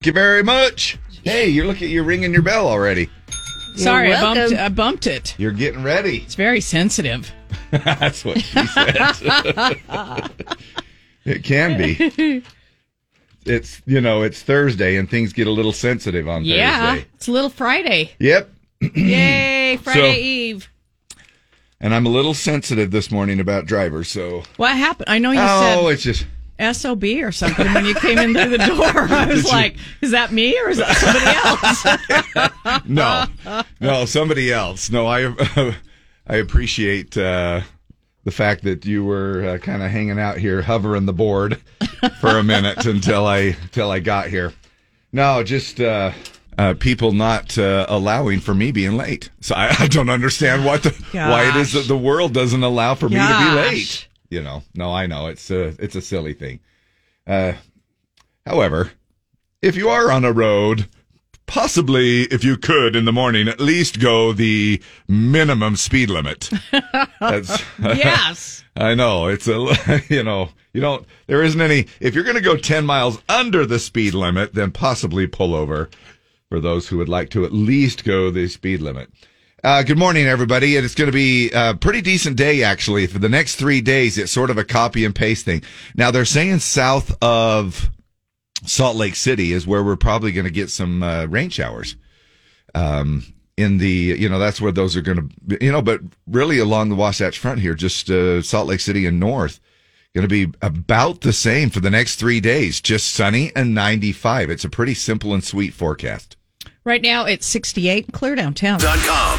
Thank you very much. Hey, you're looking. You're ringing your bell already. Sorry, I bumped it. You're getting ready. It's very sensitive. That's what she said. It can be. It's it's Thursday and things get a little sensitive on Thursday. Yeah, it's a little Friday. Yep. Yay, Friday Eve. And I'm a little sensitive this morning about drivers. So what happened? I know you said. Oh, it's just. SOB or something when you came in through the door. I was like, is that me or is that somebody else? No, somebody else. No, I appreciate the fact that you were kind of hanging out here, hovering the board for a minute until I got here. No, just people not allowing for me being late. So I don't understand why it is that the world doesn't allow for me to be late. I know it's a silly thing. However, if you are on a road, possibly if you could in the morning, at least go the minimum speed limit. That's, yes, I know it's a you don't. There isn't any. If you're going to go 10 miles under the speed limit, then possibly pull over for those who would like to at least go the speed limit. Good morning, everybody. It's going to be a pretty decent day, actually. For the next 3 days, it's sort of a copy and paste thing. Now, they're saying south of Salt Lake City is where we're probably going to get some rain showers. That's where those are going to, but really along the Wasatch Front here, just Salt Lake City and north, going to be about the same for the next 3 days, just sunny and 95. It's a pretty simple and sweet forecast. Right now, it's 68, clear downtown. .com.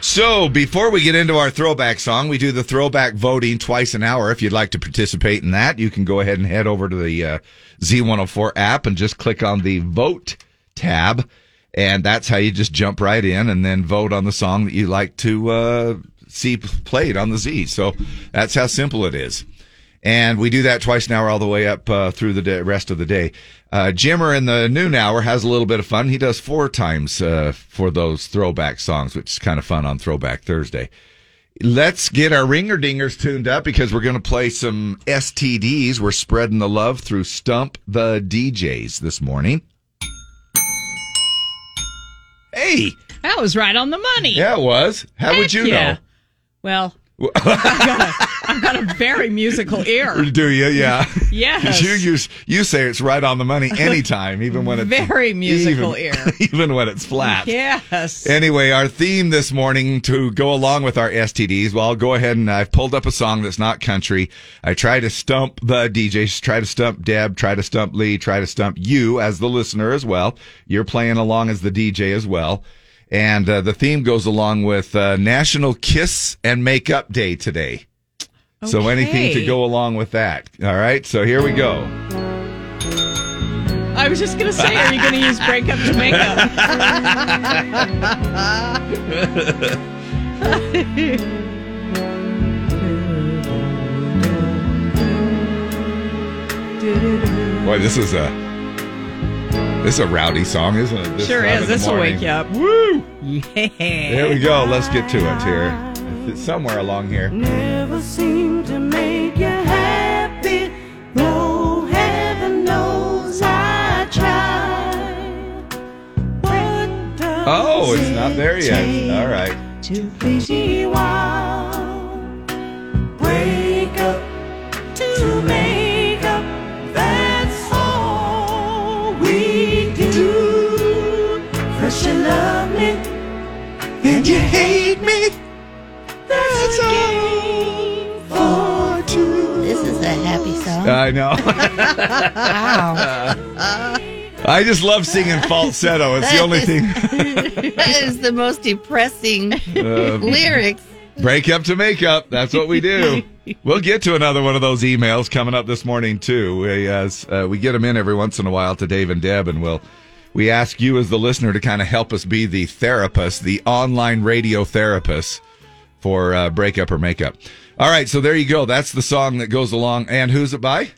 So, before we get into our throwback song, we do the throwback voting twice an hour. If you'd like to participate in that, you can go ahead and head over to the Z104 app and just click on the Vote tab. And that's how you just jump right in and then vote on the song that you like to see played on the Z. So, that's how simple it is. And we do that twice an hour all the way up through the rest of the day. Jimmer in the noon hour has a little bit of fun. He does 4 times for those throwback songs, which is kind of fun on Throwback Thursday. Let's get our ringer-dingers tuned up because we're going to play some STDs. We're spreading the love through Stump the DJs this morning. Hey! That was right on the money. Yeah, it was. How would you know? Well, I've got a very musical ear. Do you? Yeah. Yes. You say it's right on the money anytime, even when it's very musical ear, even when it's flat. Yes. Anyway, our theme this morning to go along with our STDs. Well, I'll go ahead and I've pulled up a song that's not country. I try to stump the DJs, try to stump Deb, try to stump Lee, try to stump you as the listener as well. You're playing along as the DJ as well. And the theme goes along with National Kiss and Makeup Day today. Okay. So anything to go along with that. All right, so here we go. I was just going to say, are you going to use Breakup to Makeup? Boy, this is a rowdy song, isn't it? This sure is. This will wake you up. Woo! Yeah. There we go. Let's get to it here. It's somewhere along here. Never seemed to make you happy. Oh, heaven knows I tried. Oh, it's not there yet. All right. To please you all. Wake up to make. You love me and you hate me. That's a game for two. This is a happy song. I know. Wow. I just love singing falsetto. It's the only thing. That is the most depressing lyrics. Break up to make up. That's what we do. We'll get to another one of those emails coming up this morning, too. We get them in every once in a while to Dave and Deb, and we ask you as the listener to kind of help us be the therapist, the online radio therapist for breakup or makeup. All right, so there you go. That's the song that goes along. And who's it by?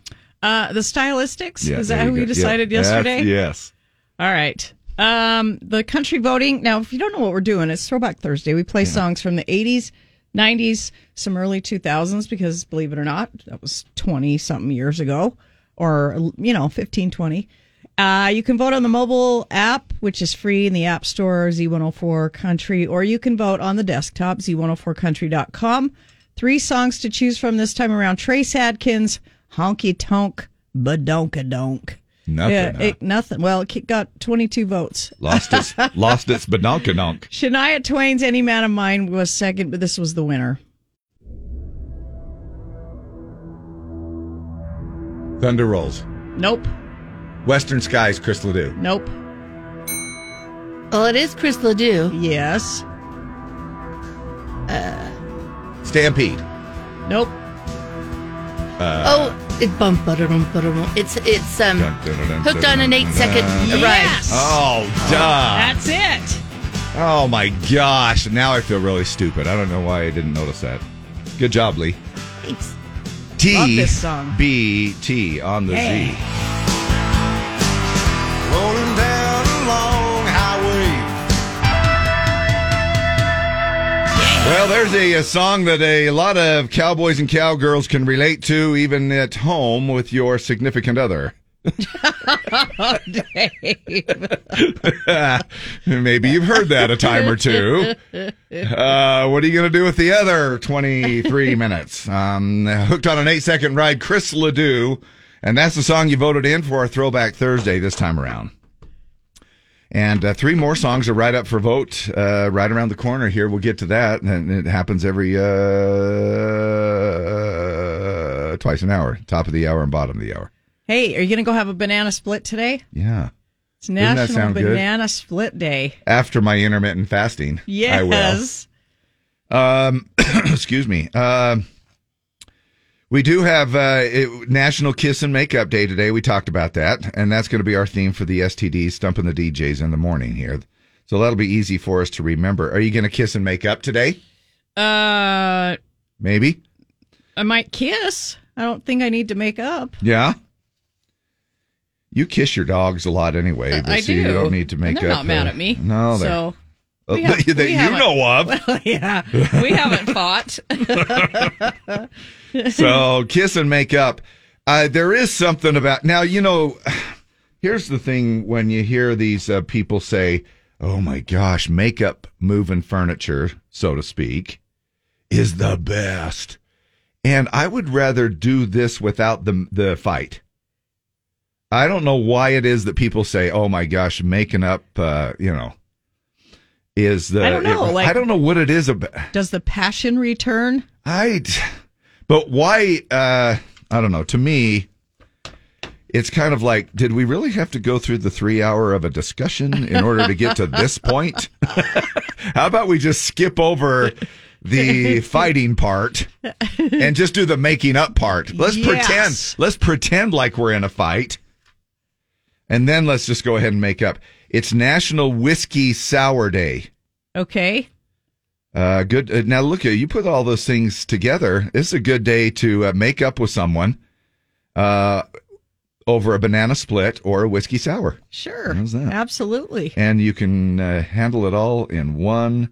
The Stylistics. Yeah, is that who we decided yesterday? Yes. All right. The country voting. Now, if you don't know what we're doing, it's Throwback Thursday. We play songs from the 80s, 90s, some early 2000s, because believe it or not, that was 20-something years ago, or, 15, 20. You can vote on the mobile app, which is free in the App Store, Z104 Country, or you can vote on the desktop, Z104Country.com. 3 songs to choose from this time around. Trace Adkins, Honky Tonk, Badonkadonk. Nothing. Yeah, nothing. Well, it got 22 votes. Lost its Badonkadonk. Shania Twain's Any Man of Mine was second, but this was the winner. Thunder Rolls. Nope. Western Skies, Chris LeDoux. Nope. Well, it is Chris LeDoux. Yes. Stampede. Nope. It's Hooked on an 8-second Ride. Yes. Oh, that's it. Oh my gosh! Now I feel really stupid. I don't know why I didn't notice that. Good job, Lee. Thanks. TBT on the Z. Rolling down a long highway. Yeah. Well, there's a song that a lot of cowboys and cowgirls can relate to, even at home with your significant other. Oh, Dave. Maybe you've heard that a time or two. What are you going to do with the other 23 minutes? Hooked on an 8-second Ride, Chris LeDoux. And that's the song you voted in for our Throwback Thursday this time around. And 3 more songs are right up for vote right around the corner here. We'll get to that. And it happens every twice an hour, top of the hour and bottom of the hour. Hey, are you going to go have a banana split today? Yeah. It's National Banana Split Day. After my intermittent fasting. Yes. I will. Excuse me. We do have National Kiss and Makeup Day today. We talked about that, and that's going to be our theme for the STD, Stumping the DJs in the morning here. So that'll be easy for us to remember. Are you going to kiss and make up today? Maybe. I might kiss. I don't think I need to make up. Yeah? You kiss your dogs a lot anyway, but I do. You don't need to make up. They're not mad at me. No, they're... So. That you know of. Well, yeah, we haven't fought. So, kiss and make up. There is something about... Now, you know, here's the thing when you hear these people say, oh my gosh, makeup, moving furniture, so to speak, is the best. And I would rather do this without the fight. I don't know why it is that people say, oh my gosh, making up, I don't know. I don't know what it is about. Does the passion return? But why? I don't know. To me, it's kind of like, did we really have to go through the 3-hour of a discussion in order to get to this point? How about we just skip over the fighting part and just do the making up part? Let's pretend like we're in a fight, and then let's just go ahead and make up. It's National Whiskey Sour Day. Okay. Good. Now, look, you put all those things together. This is a good day to make up with someone over a banana split or a whiskey sour. Sure. How's that? Absolutely. And you can handle it all in one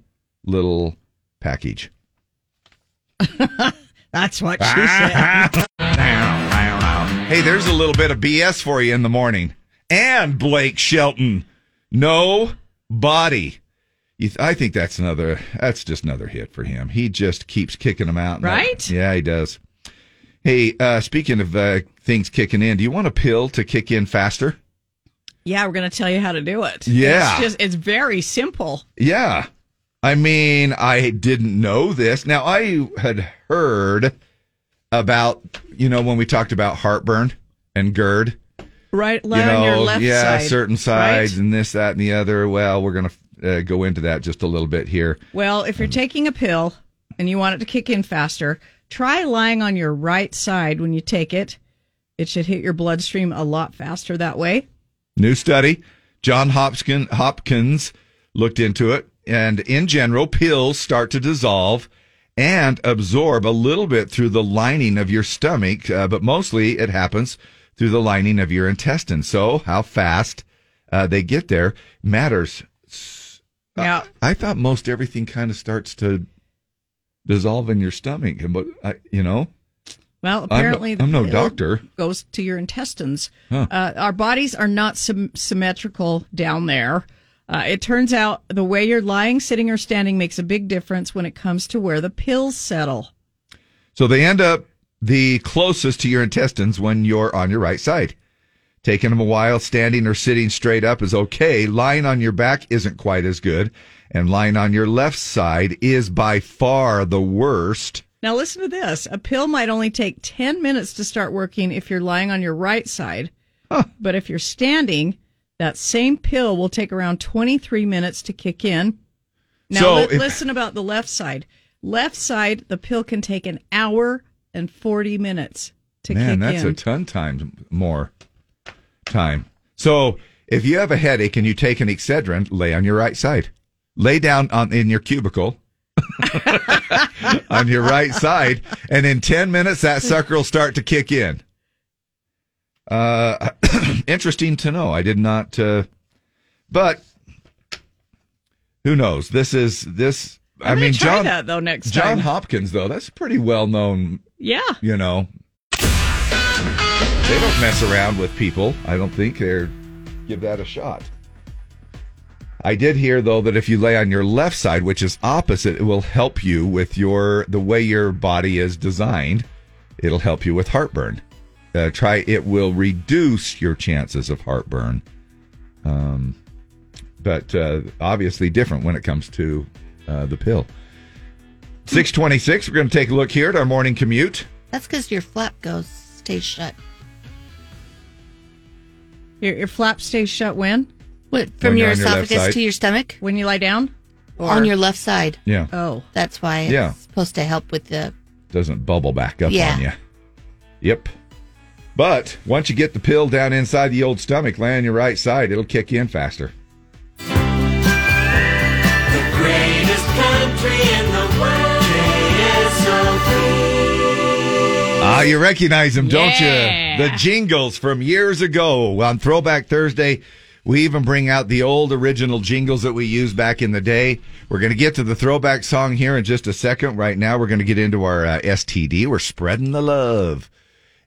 little package. That's what she said. Hey, there's a little bit of BS for you in the morning. And Blake Shelton. No body. I think that's just another hit for him. He just keeps kicking them out. Right? Yeah, he does. Hey, speaking of things kicking in, do you want a pill to kick in faster? Yeah, we're going to tell you how to do it. Yeah. It's very simple. Yeah. I mean, I didn't know this. Now, I had heard about, when we talked about heartburn and GERD. Right, on your left side. Yeah, certain sides, right? And this, that, and the other. Well, we're going to go into that just a little bit here. Well, if you're taking a pill and you want it to kick in faster, try lying on your right side when you take it. It should hit your bloodstream a lot faster that way. New study. John Hopkins looked into it. And in general, pills start to dissolve and absorb a little bit through the lining of your stomach, but mostly it happens through the lining of your intestines. So how fast they get there matters. Yeah. I thought most everything kind of starts to dissolve in your stomach, but Well, apparently I'm no doctor. Goes to your intestines. Huh. Our bodies are not symmetrical down there. It turns out the way you're lying, sitting, or standing makes a big difference when it comes to where the pills settle. So they end up the closest to your intestines when you're on your right side. Taking them a while, standing or sitting straight up is okay. Lying on your back isn't quite as good. And lying on your left side is by far the worst. Now listen to this. A pill might only take 10 minutes to start working if you're lying on your right side. Huh. But if you're standing, that same pill will take around 23 minutes to kick in. Now, so listen about the left side. Left side, the pill can take an hour and 40 minutes to kick in. Man, that's a ton times more time. So if you have a headache and you take an Excedrin, lay on your right side. Lay down in your cubicle on your right side, and in 10 minutes, that sucker will start to kick in. Interesting to know. I did not, but who knows? This is. I mean, try John. That, though, next John time. Hopkins, though, that's pretty well known. Yeah, you know, they don't mess around with people. I don't think they're give that a shot. I did hear though that if you lay on your left side, which is opposite, it will help you with the way your body is designed. It'll help you with heartburn. It will reduce your chances of heartburn. But obviously different when it comes to the pill. 6:26, we're going to take a look here at our morning commute. That's because your flap stays shut. Your flap stays shut when? What, from your esophagus to your stomach? When you lie down? Or on your left side. Yeah. Oh. That's why it's supposed to help with the... Doesn't bubble back up on you. Yep. But once you get the pill down inside the old stomach, lay on your right side, it'll kick in faster. The greatest country in the world, KSOP. Ah, you recognize them, don't you? The jingles from years ago. On Throwback Thursday, we even bring out the old original jingles that we used back in the day. We're going to get to the throwback song here in just a second. Right now, we're going to get into our STD. We're spreading the love.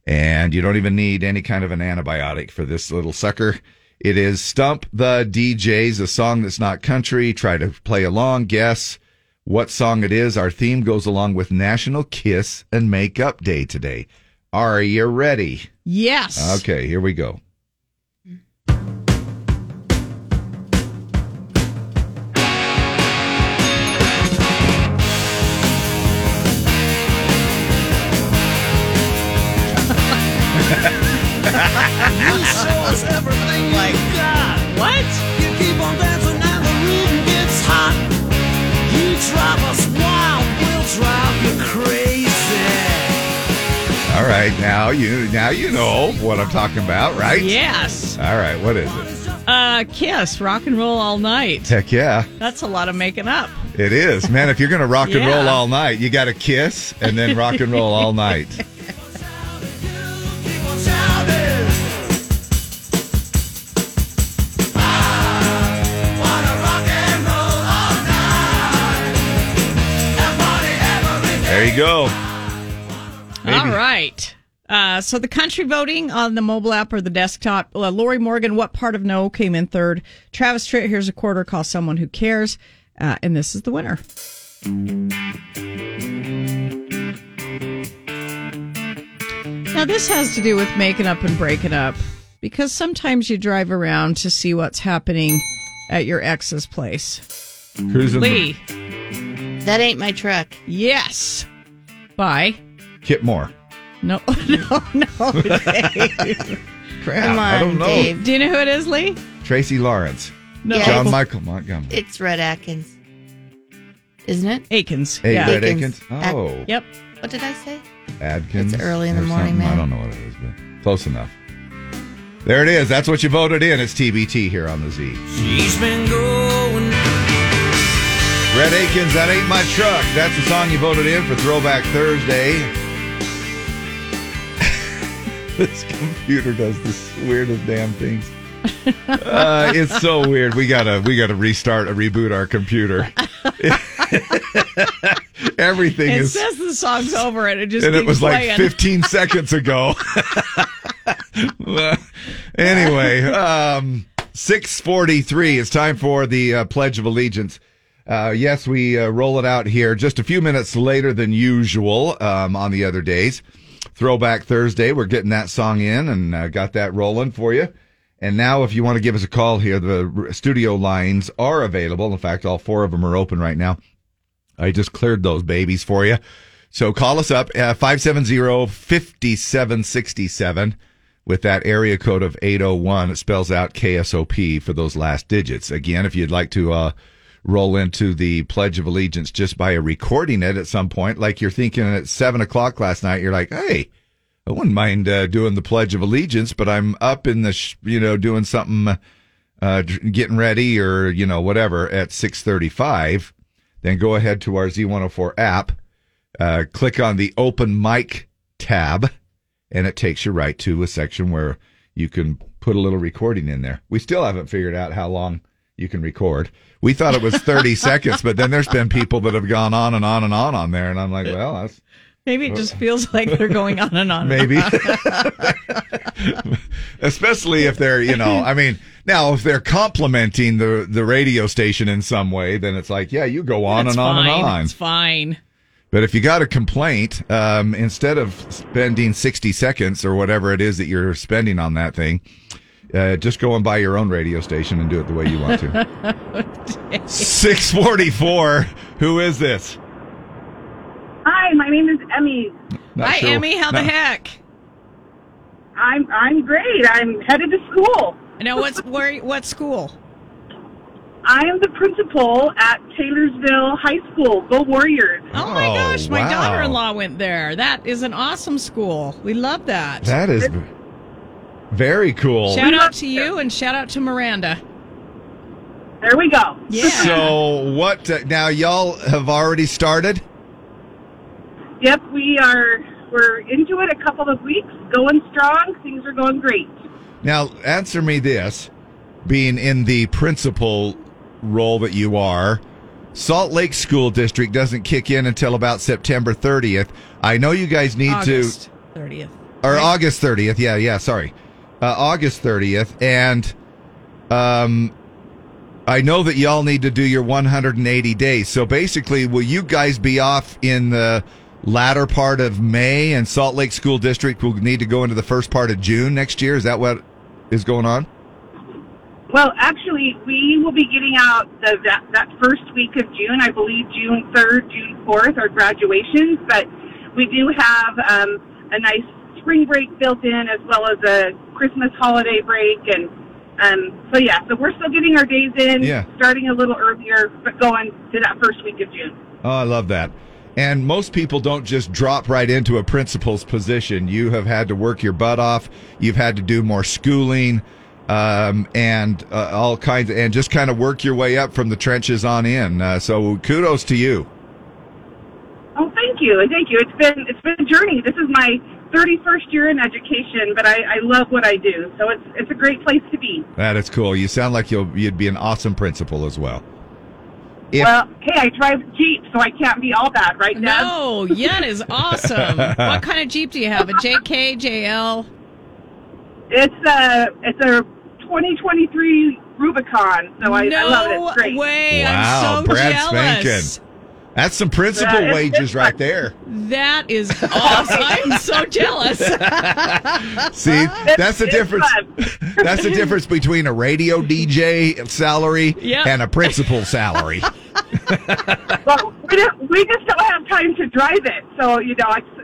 And you don't even need any kind of an antibiotic for this little sucker. It is Stump the DJs, a song that's not country. Try to play along, guess what song it is. Our theme goes along with National Kiss and Makeup Day today. Are you ready? Yes. Okay, here we go. You show us everything you got. What? You keep on dancing and the rhythm gets hot. You drive us wild, we'll drive you crazy. All right, now you know what I'm talking about, right? Yes. All right, what is it? Kiss, Rock and Roll All Night. Heck yeah. That's a lot of making up. It is. Man, if you're going to rock and roll all night, you got to kiss and then rock and roll all night. There you go. Maybe. All right. So the country voting on the mobile app or the desktop. Lori Morgan, What Part of No, came in third. Travis Tritt, Here's a Quarter, Call Someone Who Cares. And this is the winner. Now, this has to do with making up and breaking up, because sometimes you drive around to see what's happening at your ex's place. Cruising Lee. That Ain't My Truck. Yes. By Kip Moore. No, Dave. Crap, come on, I don't know. Dave. Do you know who it is, Lee? Tracy Lawrence. No. Yeah. John Michael Montgomery. It's Red Atkins. Isn't it? Akins. Hey, yeah. Red Atkins. Oh. Yep. What did I say? Adkins. It's early in the morning, man. I don't know what it is, but close enough. There it is. That's what you voted in. It's TBT here on the Z. She's been going. Red Atkins, That Ain't My Truck. That's the song you voted in for Throwback Thursday. This computer does the weirdest damn things. It's so weird. We gotta restart or reboot our computer. Everything it is. It says the song's over and it just and it was playing. Like 15 seconds ago. Anyway, 6:43. It's time for the Pledge of Allegiance. Yes, we roll it out here just a few minutes later than usual on the other days. Throwback Thursday, we're getting that song in and got that rolling for you. And now if you want to give us a call here, the studio lines are available. In fact, all four of them are open right now. I just cleared those babies for you. So call us up, 570-5767 with that area code of 801. It spells out KSOP for those last digits. Again, if you'd like to roll into the Pledge of Allegiance just by recording it at some point, like you're thinking at 7 o'clock last night, you're like, hey, I wouldn't mind doing the Pledge of Allegiance, but I'm up in the, doing something, getting ready or, whatever at 6:35. Then go ahead to our Z104 app, click on the Open Mic tab, and it takes you right to a section where you can put a little recording in there. We still haven't figured out how long you can record. We thought it was 30 seconds, but then there's been people that have gone on and on and on there, and I'm like, well, that's... Maybe it just feels like they're going on and on. Maybe. Especially if they're, now if they're complimenting the radio station in some way, then it's like, yeah, you go on and on and on. It's fine. But if you got a complaint, instead of spending 60 seconds or whatever it is that you're spending on that thing, just go and buy your own radio station and do it the way you want to. Okay. 6:44. Who is this? Hi, my name is Emmy. Hi, sure. Emmy. How the heck? I'm great. I'm headed to school. Now, what school? I am the principal at Taylorsville High School. Go Warriors! Oh my gosh, my daughter-in-law went there. That is an awesome school. We love that. That is very cool. Shout out to you and shout out to Miranda. There we go. Yeah. So what? Now y'all have already started. Yep, we're into it a couple of weeks, going strong, things are going great. Now, answer me this, being in the principal role that you are, Salt Lake School District doesn't kick in until about September 30th. I know you guys need August to... August 30th. Or right? August 30th, yeah, sorry. August 30th, and I know that y'all need to do your 180 days, so basically, will you guys be off in the... latter part of May, and Salt Lake School District will need to go into the first part of June next year. Is that what is going on? Well, actually, we will be getting out that first week of June. I believe June 3rd, June 4th are graduations, but we do have a nice spring break built in as well as a Christmas holiday break. And so we're still getting our days in, starting a little earlier, but going to that first week of June. Oh, I love that. And most people don't just drop right into a principal's position. You have had to work your butt off. You've had to do more schooling and all kinds of, and just kind of work your way up from the trenches on in. So kudos to you. Oh, thank you. And thank you. It's been a journey. This is my 31st year in education, but I love what I do. So it's a great place to be. That is cool. You sound like you'd be an awesome principal as well. Well, hey, I drive a Jeep, so I can't be all bad, right, Deb? No, that is awesome. What kind of Jeep do you have? A JK, JL? It's a 2023 Rubicon, so I love it. It's great. No way. Wow, I'm so jealous. Spankin'. That's some principal wages right there. That is awesome. I'm so jealous. See, that's the difference. That's the difference between a radio DJ salary and a principal salary. Well, we just don't have time to drive it. So,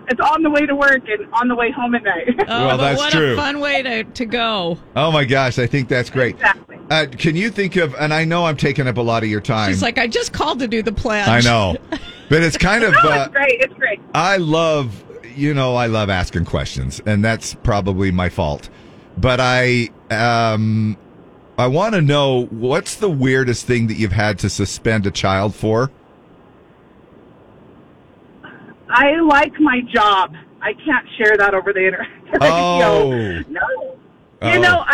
it's on the way to work and on the way home at night. Oh, well, that's true. What a fun way to go. Oh, my gosh. I think that's great. Exactly. Can you think of, and I know I'm taking up a lot of your time. She's like, I just called to do the pledge. I know. But it's kind of... it's great. It's great. I love asking questions, and that's probably my fault. But I want to know, what's the weirdest thing that you've had to suspend a child for? I like my job. I can't share that over the internet. Oh. No. Oh.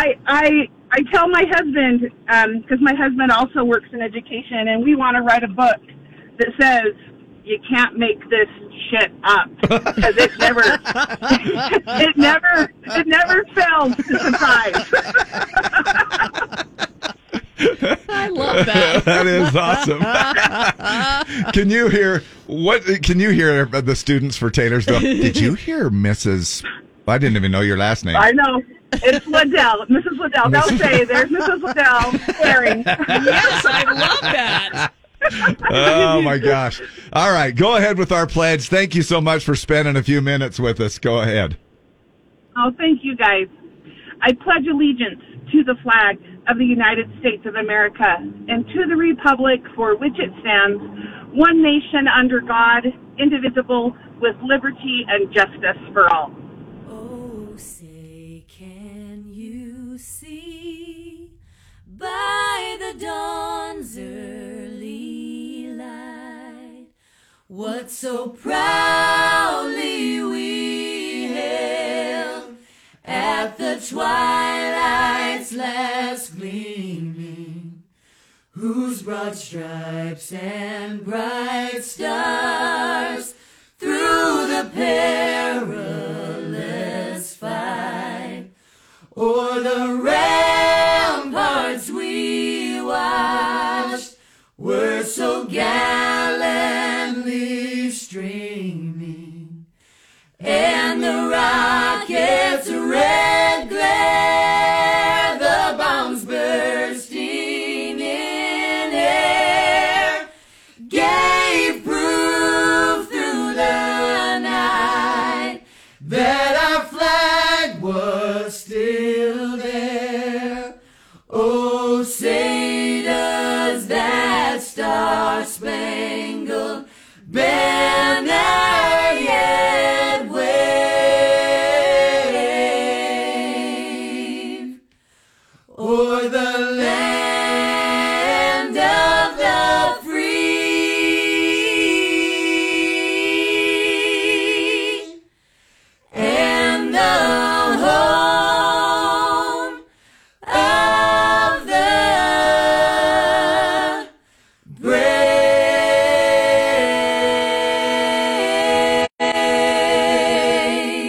I tell my husband, because my husband also works in education, and we want to write a book that says, you can't make this shit up because it never fails to surprise. I love that. That is awesome. Can you hear the students for Taylorsville? Did you hear Mrs. I didn't even know your last name. I know. It's Liddell. Mrs. Liddell. They'll say there's Mrs. Liddell swearing. Yes, I love that. Oh, my gosh. All right. Go ahead with our pledge. Thank you so much for spending a few minutes with us. Go ahead. Oh, thank you, guys. I pledge allegiance to the flag of the United States of America and to the republic for which it stands, one nation under God, indivisible, with liberty and justice for all. Oh, say can you see by the dawn's early light what so proudly we hailed at the twilight's last gleaming, whose broad stripes and bright stars through the perilous fight, o'er the ramparts we watched, were so gallantly streaming, and the rockets' red glare, the bombs bursting in air, gave proof through the night that our flag was still there. Oh, say does that star-spangled banner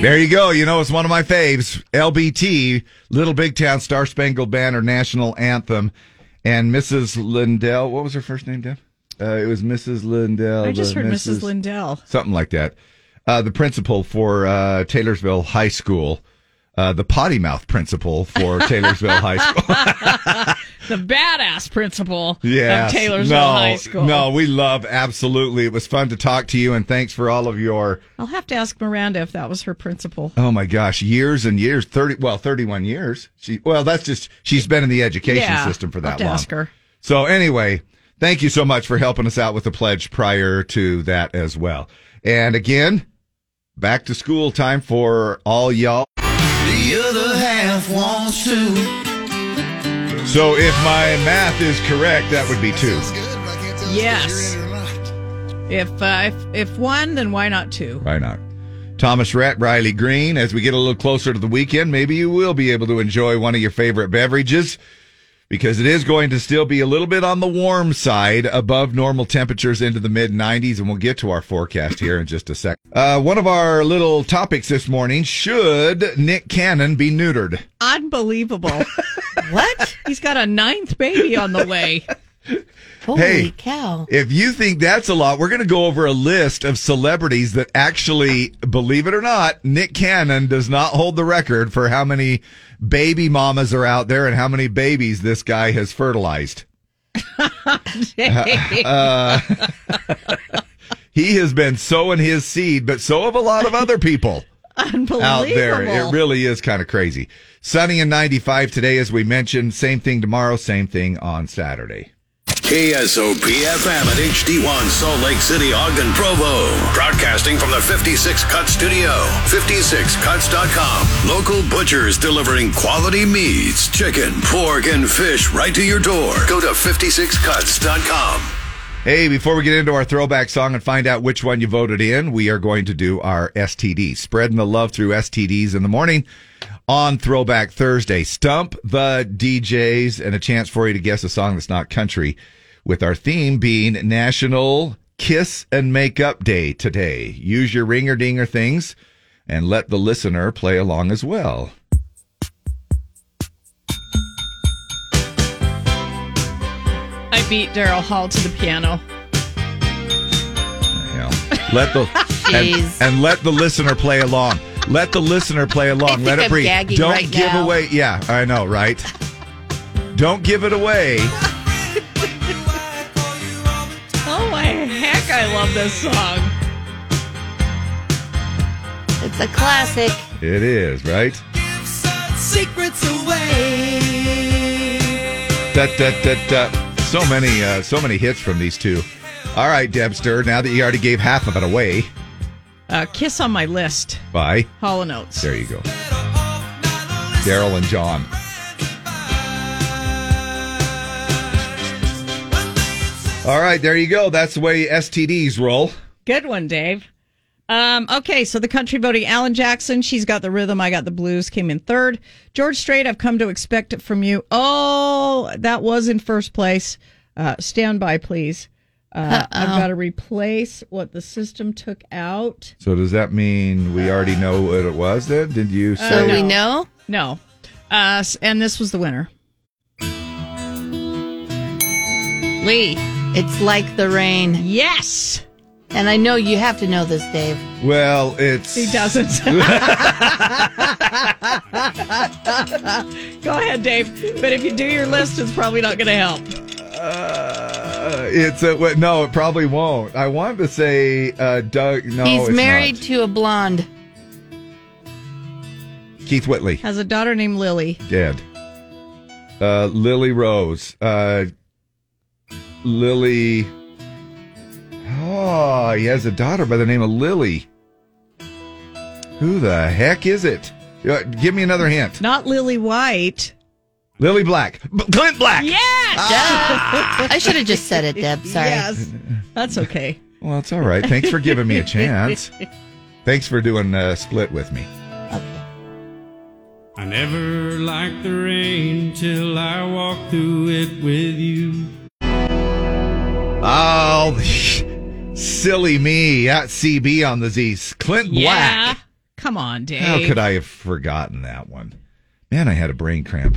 There you go. You know, it's one of my faves. LBT, Little Big Town, Star Spangled Banner, National Anthem. And Mrs. Liddell, what was her first name, Deb? It was Mrs. Liddell. I just heard Mrs. Liddell. Something like that. The principal for Taylorsville High School. The potty mouth principal for Taylorsville High School. The badass principal of Taylorsville High School. No, we love, absolutely. It was fun to talk to you, and thanks for all of your... I'll have to ask Miranda if that was her principal. Oh, my gosh, years and years, 31 years. She's been in the education system for that long. I'll ask her. So anyway, thank you so much for helping us out with the pledge prior to that as well. And again, back to school time for all y'all. The other half wants to... So if my math is correct, that would be 2. Yes. If 1, then why not 2? Why not? Thomas Rhett, Riley Green, as we get a little closer to the weekend, maybe you will be able to enjoy one of your favorite beverages, because it is going to still be a little bit on the warm side, above normal temperatures into the mid-90s, and we'll get to our forecast here in just a sec. One of our little topics this morning, should Nick Cannon be neutered? Unbelievable. What? He's got a 9th baby on the way. Holy cow. If you think that's a lot, we're going to go over a list of celebrities that actually, believe it or not, Nick Cannon does not hold the record for how many baby mamas are out there and how many babies this guy has fertilized. He has been sowing his seed, but so have a lot of other people. Unbelievable. Out there. It really is kind of crazy. Sunny and 95 today, as we mentioned. Same thing tomorrow, same thing on Saturday. KSOP-FM at HD1, Salt Lake City, Ogden, Provo. Broadcasting from the 56 Cuts Studio. 56cuts.com. Local butchers delivering quality meats, chicken, pork, and fish right to your door. Go to 56cuts.com. Hey, before we get into our throwback song and find out which one you voted in, we are going to do our STD. Spreading the love through STDs in the morning on Throwback Thursday. Stump the DJs and a chance for you to guess a song that's not country, with our theme being National Kiss and Makeup Day today. Use your ringer-dinger things and let the listener play along as well. I beat Daryl Hall to the piano. Yeah. And let the listener play along. Let the listener play along. Let it breathe. Don't right give now. Away. Yeah, I know, right? Don't give it away. Oh my heck, I love this song. It's a classic. It is, right? Give such secrets away. Da, da, da, da. So many hits from these two. All right, Debster, now that you already gave half of it away. Kiss on My List. By? Hall & Oates. There you go. Daryl and John. All right, there you go. That's the way STDs roll. Good one, Dave. Okay, so the country voting Alan Jackson. She's Got the Rhythm, I Got the Blues, came in third. George Strait, I've Come to Expect It From You. Oh, that was in first place. Stand by, please. I've got to replace what the system took out. So does that mean we already know what it was then? Did you say? No. We know? No. And this was the winner. Lee. It's Like the Rain. Yes. And I know you have to know this, Dave. Well, it's... He doesn't. Go ahead, Dave. But if you do your list, it's probably not going to help. No, it probably won't. I wanted to say Doug. No, he's married to a blonde. Keith Whitley has a daughter named Lily. Dead. Lily Rose. Lily. Oh, he has a daughter by the name of Lily. Who the heck is it? Give me another hint. Not Lily White. Lily Black. Clint Black. Yes. Ah. I should have just said it, Deb. Sorry. Yes. That's okay. Well, it's all right. Thanks for giving me a chance. Thanks for doing Split with me. Okay. I never liked the rain till I walked through it with you. Oh, silly me. At CB on the Z's. Clint Black. Yeah. Come on, Dave. How could I have forgotten that one? Man, I had a brain cramp.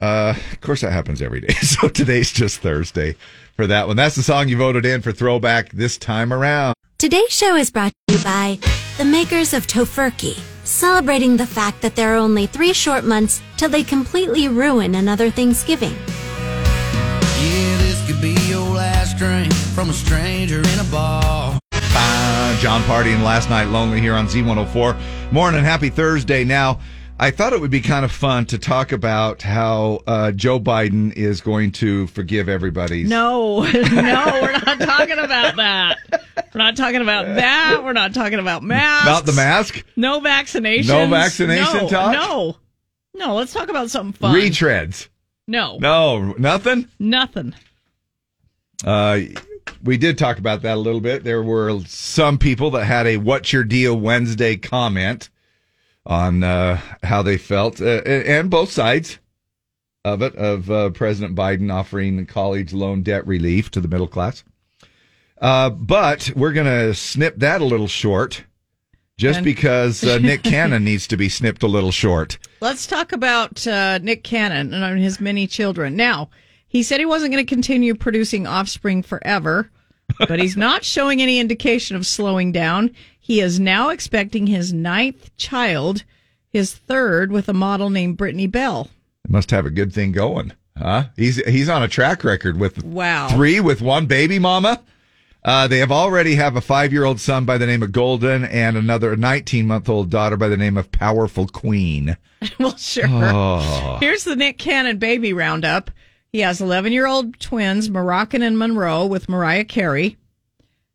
Of course, that happens every day. So today's just Thursday for that one. That's the song you voted in for Throwback this time around. Today's show is brought to you by the makers of Tofurky, celebrating the fact that there are only 3 short months till they completely ruin another Thanksgiving. Yeah, this could be your last drink from a stranger in a bar. John Party and Last Night Lonely here on Z104. Morning, happy Thursday now. I thought it would be kind of fun to talk about how Joe Biden is going to forgive everybody. No, we're not talking about that. We're not talking about that. We're not talking about masks. About the mask? No vaccinations. No vaccination talk? No, let's talk about something fun. Retreads. No, nothing? Nothing. We did talk about that a little bit. There were some people that had a What's Your Deal Wednesday comment on how they felt, and both sides of it, of President Biden offering college loan debt relief to the middle class. But we're going to snip that a little short, just because Nick Cannon needs to be snipped a little short. Let's talk about Nick Cannon and his many children. Now, he said he wasn't going to continue producing offspring forever, but he's not showing any indication of slowing down. He is now expecting his 9th child, his 3rd, with a model named Brittany Bell. Must have a good thing going, huh? He's on a track record with 3 with 1 baby mama. They already have a 5-year-old son by the name of Golden and another 19-month-old daughter by the name of Powerful Queen. Well, sure. Oh. Here's the Nick Cannon baby roundup. He has 11-year-old twins, Moroccan and Monroe, with Mariah Carey.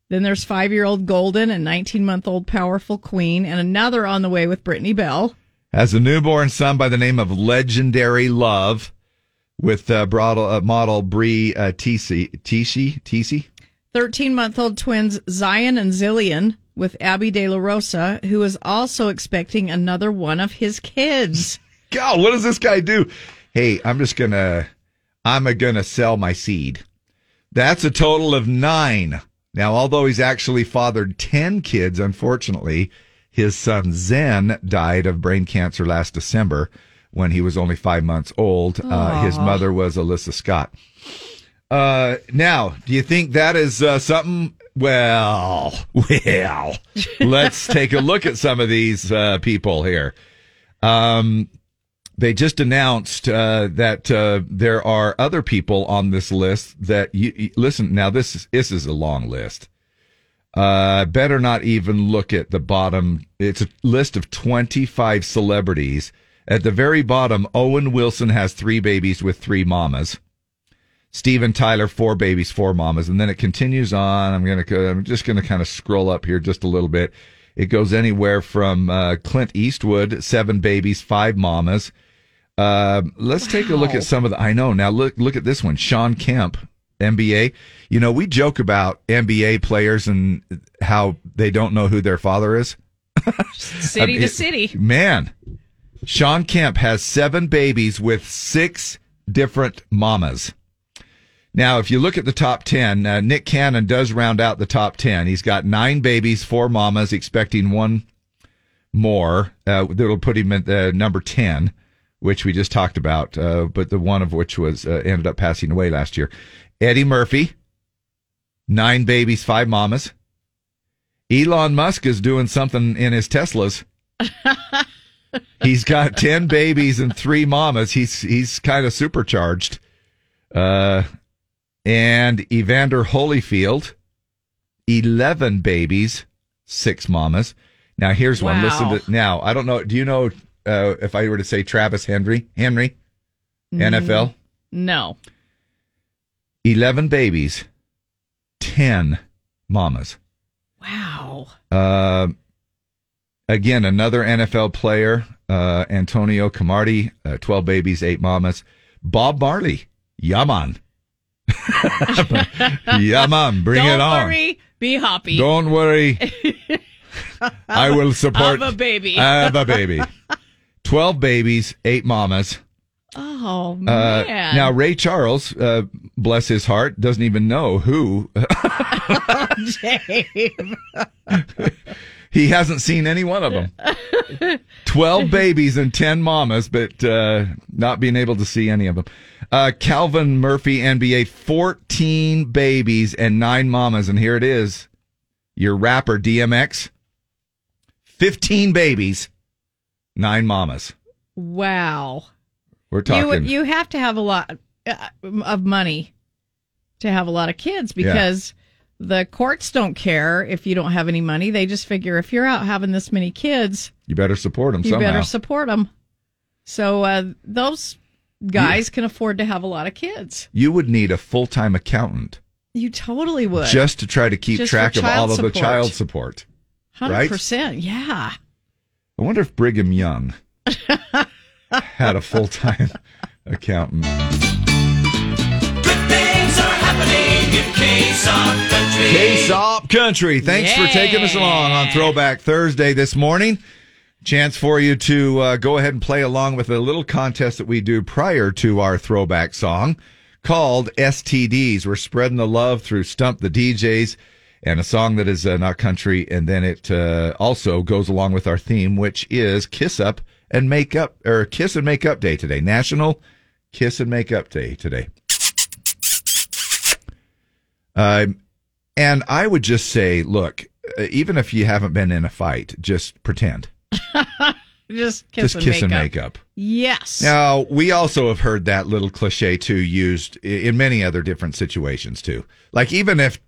Then there's 5-year-old Golden and 19-month-old Powerful Queen, and another on the way with Brittany Bell. Has a newborn son by the name of Legendary Love, with model Bree Tisi. 13-month-old twins Zion and Zillion with Abby De La Rosa, who is also expecting another one of his kids. God, what does this guy do? Hey, I'm gonna sell my seed. That's a total of 9. Now, although he's actually fathered 10 kids, unfortunately, his son Zen died of brain cancer last December when he was only 5 months old. His mother was Alyssa Scott. Now, do you think that is something? Well, let's take a look at some of these people here. They just announced that there are other people on this list that you listen. Now, this is a long list. Better not even look at the bottom. It's a list of 25 celebrities. At the very bottom, Owen Wilson has 3 babies with 3 mamas. Steven Tyler, 4 babies, 4 mamas. And then it continues on. I'm just going to kind of scroll up here just a little bit. It goes anywhere from Clint Eastwood, 7 babies, 5 mamas. Let's take a look at some of the... I know. Now, look at this one. Sean Kemp, NBA. You know, we joke about NBA players and how they don't know who their father is. City to city. Man. Sean Kemp has 7 babies with 6 different mamas. Now, if you look at the top 10, Nick Cannon does round out the top 10. He's got 9 babies, 4 mamas, expecting 1 more. That'll put him at number 10, which we just talked about, but the one of which was ended up passing away last year. Eddie Murphy, 9 babies, 5 mamas. Elon Musk is doing something in his Teslas. He's got 10 babies and 3 mamas. He's kind of supercharged. And Evander Holyfield, 11 babies, 6 mamas. Now, here's one. Listen to now. I don't know. Do you know if I were to say Travis Henry, NFL? No. 11 babies, 10 mamas. Wow. Again, another NFL player, Antonio Cromartie, 12 babies, 8 mamas. Bob Marley, Yaman. Yeah, Mom, bring it on. Don't worry, be happy. Don't worry. I will support. I have a baby. 12 babies, 8 mamas. Oh, man. Now, Ray Charles, bless his heart, doesn't even know who. Oh, Dave. He hasn't seen any one of them. 12 babies and 10 mamas, but not being able to see any of them. Calvin Murphy, NBA, 14 babies and 9 mamas. And here it is, your rapper, DMX, 15 babies, 9 mamas. Wow. We're talking. You have to have a lot of money to have a lot of kids because... Yeah. The courts don't care if you don't have any money. They just figure if you're out having this many kids, you better support them somehow. You better support them. So those guys can afford to have a lot of kids. You would need a full-time accountant. You totally would. Just to try to keep track of all of the child support. 100%, right? Yeah. I wonder if Brigham Young had a full-time accountant. KSOP Country. KSOP Country. Thanks for taking us along on Throwback Thursday this morning. Chance for you to go ahead and play along with a little contest that we do prior to our throwback song called STDs. We're spreading the love through Stump the DJs and a song that is not country. And then it also goes along with our theme, which is Kiss and Makeup Day today. National Kiss and Makeup Day today. And I would just say, look, even if you haven't been in a fight, just pretend. just kiss and make up. Yes. Now, we also have heard that little cliche, too, used in many other different situations, too. Like, even if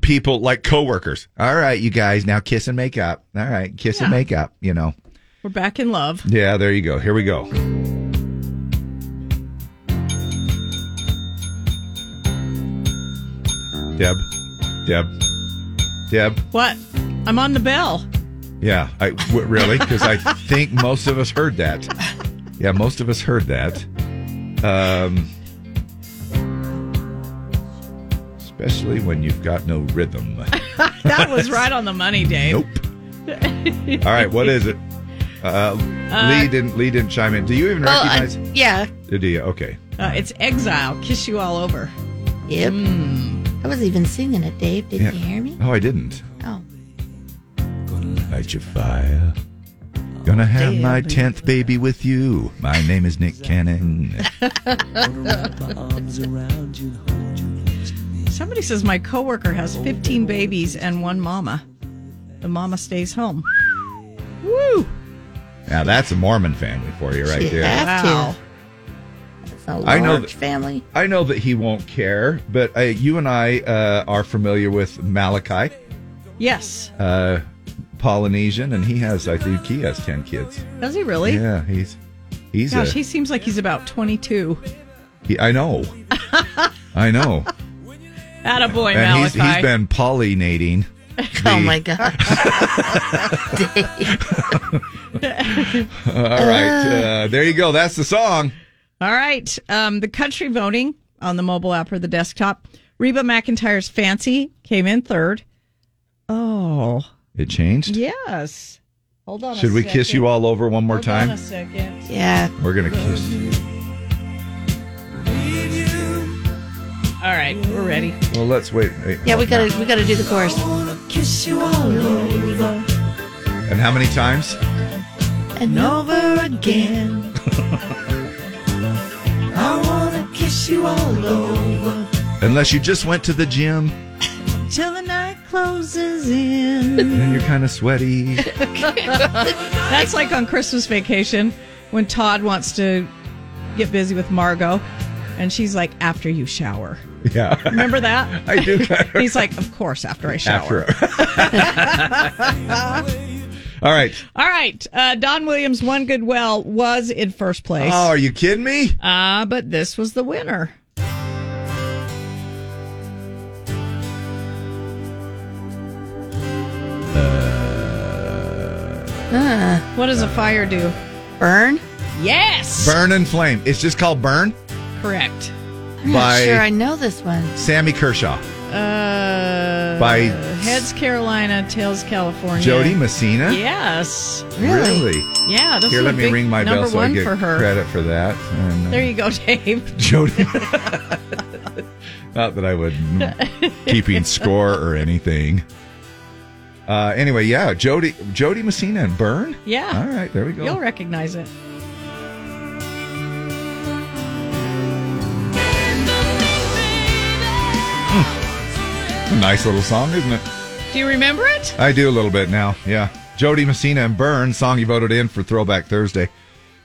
people, like coworkers, all right, you guys, now kiss and make up. All right, kiss and make up, you know. We're back in love. Yeah, there you go. Here we go. Deb. What? I'm on the bell. Yeah, really? Because I think most of us heard that. Yeah, most of us heard that. Especially when you've got no rhythm. That was right on the money, Dave. Nope. All right, what is it? Lee didn't chime in. Do you even recognize? Yeah. Do you? Okay. It's Exile, Kiss You All Over. Yep. I was even singing it, Dave. Didn't you hear me? No, I didn't. Oh. Light your fire. Gonna have my 10th baby with you. My name is Nick Cannon. Somebody says my coworker has 15 babies and one mama. The mama stays home. Woo! Now that's a Mormon family for you, right there. Wow. That's a large family. I know that he won't care, but you and I are familiar with Malachi. Yes. Polynesian, and he has, I think he has 10 kids. Does he really? Yeah, he's gosh, he seems like he's about 22. I know. I know. Attaboy, and Malachi. He's been pollinating. Oh, my God. All right. There you go. That's the song. All right. The country voting on the mobile app or the desktop. Reba McEntire's Fancy came in third. Oh. It changed? Yes. Hold on. Should we kiss you all over one more time? Hold on a second. Yeah. We're going to kiss you. All right, we're ready. Well, let's wait. Yeah, we gotta do the chorus. Kiss you all over. And how many times? And over again. I wanna kiss you all over. Unless you just went to the gym. Till the night closes in. And you're kind of sweaty. That's like on Christmas Vacation when Todd wants to get busy with Margot. And she's like, after you shower. Yeah. Remember that? I do. He's like, of course, after I shower. All right. All right. Don Williams' One Good Well was in first place. Oh, are you kidding me? But this was the winner. What does a fire do? Burn? Yes. Burn and flame. It's just called Burn? Correct. I'm not sure I know this one. Sammy Kershaw. By Heads Carolina, Tails California. Jody Messina. Yes. Really? Yeah. Here, let me ring my bell so I get credit for that. And, there you go, Dave. Jody. Not that I would keeping score or anything. Anyway, yeah, Jody Messina and Burn. Yeah. All right, there we go. You'll recognize it. A nice little song, isn't it? Do you remember it? I do a little bit now, yeah. Jody Messina and Burn, song you voted in for Throwback Thursday.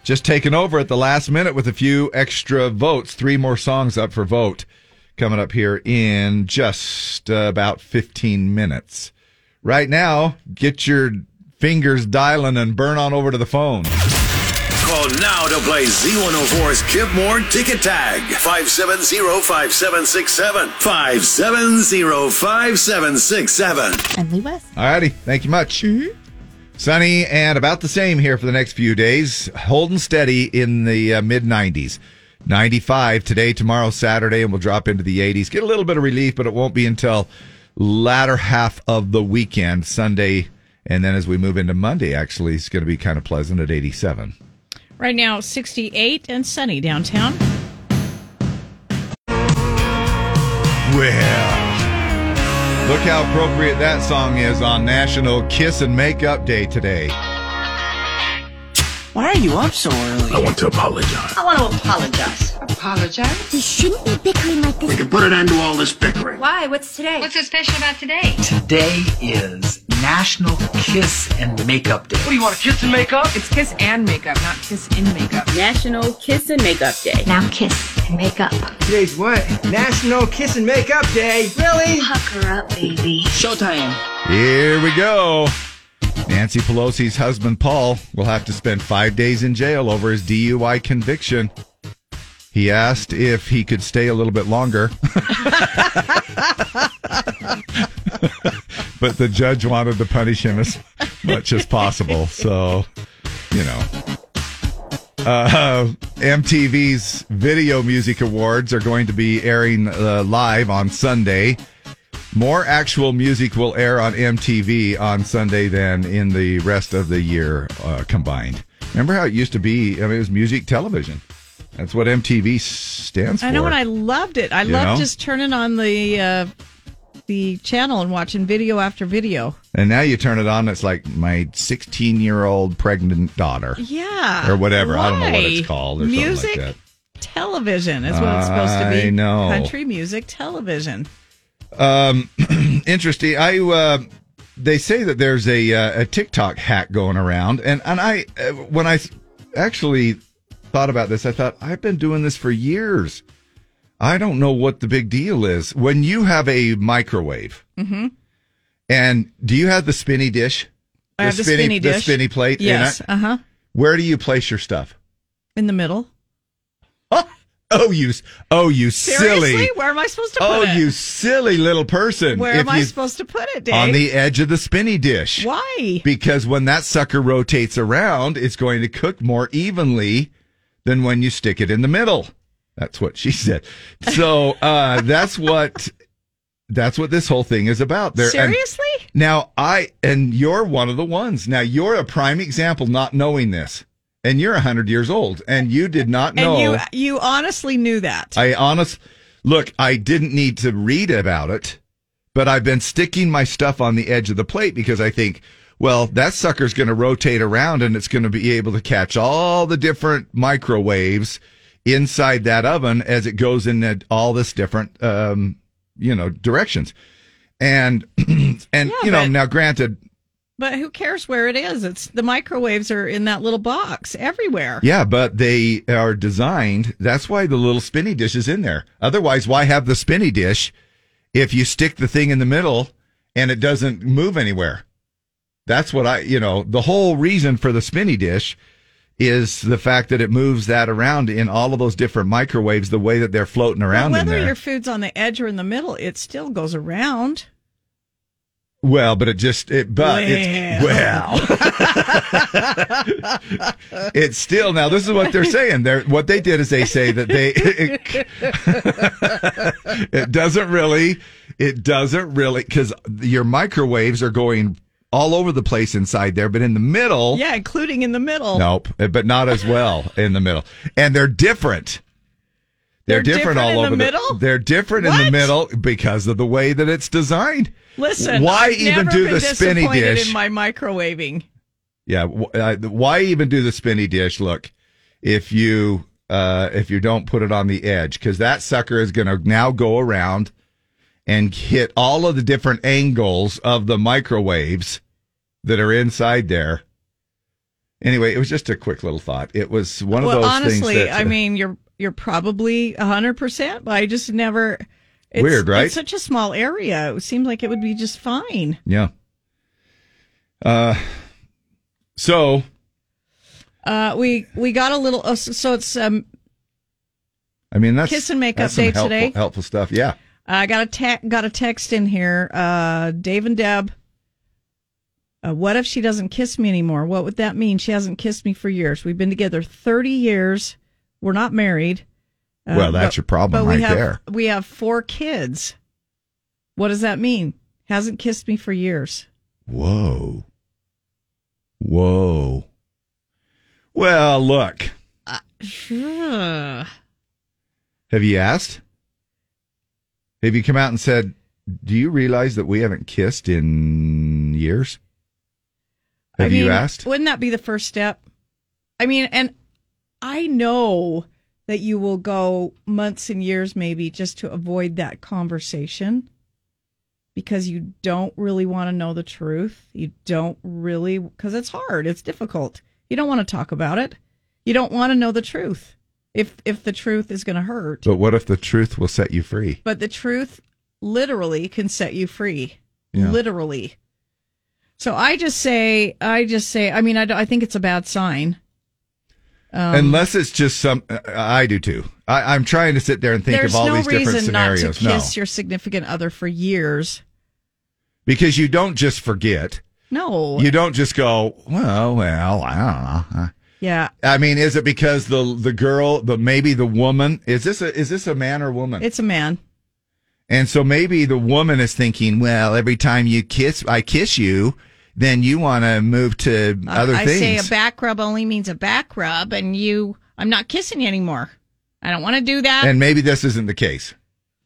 Just taken over at the last minute with a few extra votes. 3 more songs up for vote coming up here in just about 15 minutes. Right now, get your fingers dialing and burn on over to the phone. Call now to play Z104's Kip Moore Ticket Tag. 570-5767. 570-5767. I'm Lee West. All righty. Thank you much. Mm-hmm. Sunny and about the same here for the next few days. Holding steady in the mid-90s. 95 today, tomorrow, Saturday, and we'll drop into the 80s. Get a little bit of relief, but it won't be until latter half of the weekend, Sunday. And then as we move into Monday, actually, it's going to be kind of pleasant at 87. Right now, 68 and sunny downtown. Well, look how appropriate that song is on National Kiss and Makeup Day today. Why are you up so early? I want to apologize. I want to apologize. Apologize? We shouldn't be bickering like this. We can put an end to all this bickering. Why? What's today? What's so special about today? Today is National Kiss and Makeup Day. What do you want, a kiss and makeup? It's kiss and makeup, not kiss in makeup. National Kiss and Makeup Day. Now kiss and makeup. Today's what? National Kiss and Makeup Day. Really? Pucker up, baby. Showtime. Here we go. Nancy Pelosi's husband, Paul, will have to spend 5 days in jail over his DUI conviction. He asked if he could stay a little bit longer. But the judge wanted to punish him as much as possible. So, you know. MTV's Video Music Awards are going to be airing live on Sunday. More actual music will air on MTV on Sunday than in the rest of the year combined. Remember how it used to be? I mean, it was music television. That's what MTV stands for. I know, and I loved it. I loved just turning on the the channel and watching video after video. And now you turn it on, it's like my 16-year-old pregnant daughter. Yeah. Or whatever. Why? I don't know what it's called or music something like that. Television is what it's supposed to be. I know. Country music television. Interesting. They say that there's a TikTok hack going around, and I when I actually thought about this, I thought, I've been doing this for years. I don't know what the big deal is. When you have a microwave, mm-hmm. and do you have the spinny dish? I have the spinny dish. The spinny plate? Yes. Uh-huh. Where do you place your stuff? In the middle. Oh, you Seriously? Silly. Where am I supposed to put it? Oh, you silly little person. Where am I supposed to put it, Dave? On the edge of the spinny dish. Why? Because when that sucker rotates around, it's going to cook more evenly than when you stick it in the middle. That's what she said. So that's what this whole thing is about. Seriously? And you're one of the ones. Now, you're a prime example not knowing this. And you're 100 years old, and you did not know. And you honestly knew that. Look, I didn't need to read about it, but I've been sticking my stuff on the edge of the plate because I think, well, that sucker's going to rotate around, and it's going to be able to catch all the different microwaves inside that oven as it goes in all this different, directions. Now granted. But who cares where it is? It's the microwaves are in that little box everywhere. Yeah, but they are designed. That's why the little spinny dish is in there. Otherwise, why have the spinny dish if you stick the thing in the middle and it doesn't move anywhere? That's what the whole reason for the spinny dish is the fact that it moves that around in all of those different microwaves, the way that they're floating around in there. Whether your food's on the edge or in the middle, it still goes around. Well, but it's still, now this is what they're saying. What they did is they say that it doesn't really, because your microwaves are going all over the place inside there, but in the middle. Yeah, including in the middle. Nope, but not as well in the middle. And they're different. They're different all over the middle? They're different in the middle because of the way that it's designed. Listen, why I've even never do been the spinny dish in my microwaving? Yeah, why even do the spinny dish? Look, if you don't put it on the edge, because that sucker is going to now go around and hit all of the different angles of the microwaves that are inside there. Anyway, it was just a quick little thought. It was one of those things. Honestly, I mean, you're probably 100%, but I just never. It's weird, right? It's such a small area. It seems like it would be just fine. Yeah. We got a little. So it's. I mean, that's kiss and make up day today. Helpful stuff. Yeah. I got a text in here. Dave and Deb. What if she doesn't kiss me anymore? What would that mean? She hasn't kissed me for years. We've been together 30 years. We're not married. Well, that's your problem right there. We have 4 kids. What does that mean? Hasn't kissed me for years. Whoa. Well, look. Have you asked? Have you come out and said, do you realize that we haven't kissed in years? Have you asked? Wouldn't that be the first step? I mean, and I know that you will go months and years maybe just to avoid that conversation because you don't really want to know the truth. You don't really, because it's hard. It's difficult. You don't want to talk about it. You don't want to know the truth if the truth is going to hurt. But what if the truth will set you free? But the truth literally can set you free. Yeah. Literally. So I just say, I mean, I think it's a bad sign. Unless it's just I do too. I'm trying to sit there and think of all these different scenarios. There's no reason not to kiss your significant other for years. Because you don't just forget. No. You don't just go, well, I don't know. Yeah. I mean, is it because the girl, maybe the woman, is this a man or woman? It's a man. And so maybe the woman is thinking, well, every time I kiss you, then you want to move to other things. I say a back rub only means a back rub, and I'm not kissing you anymore. I don't want to do that. And maybe this isn't the case.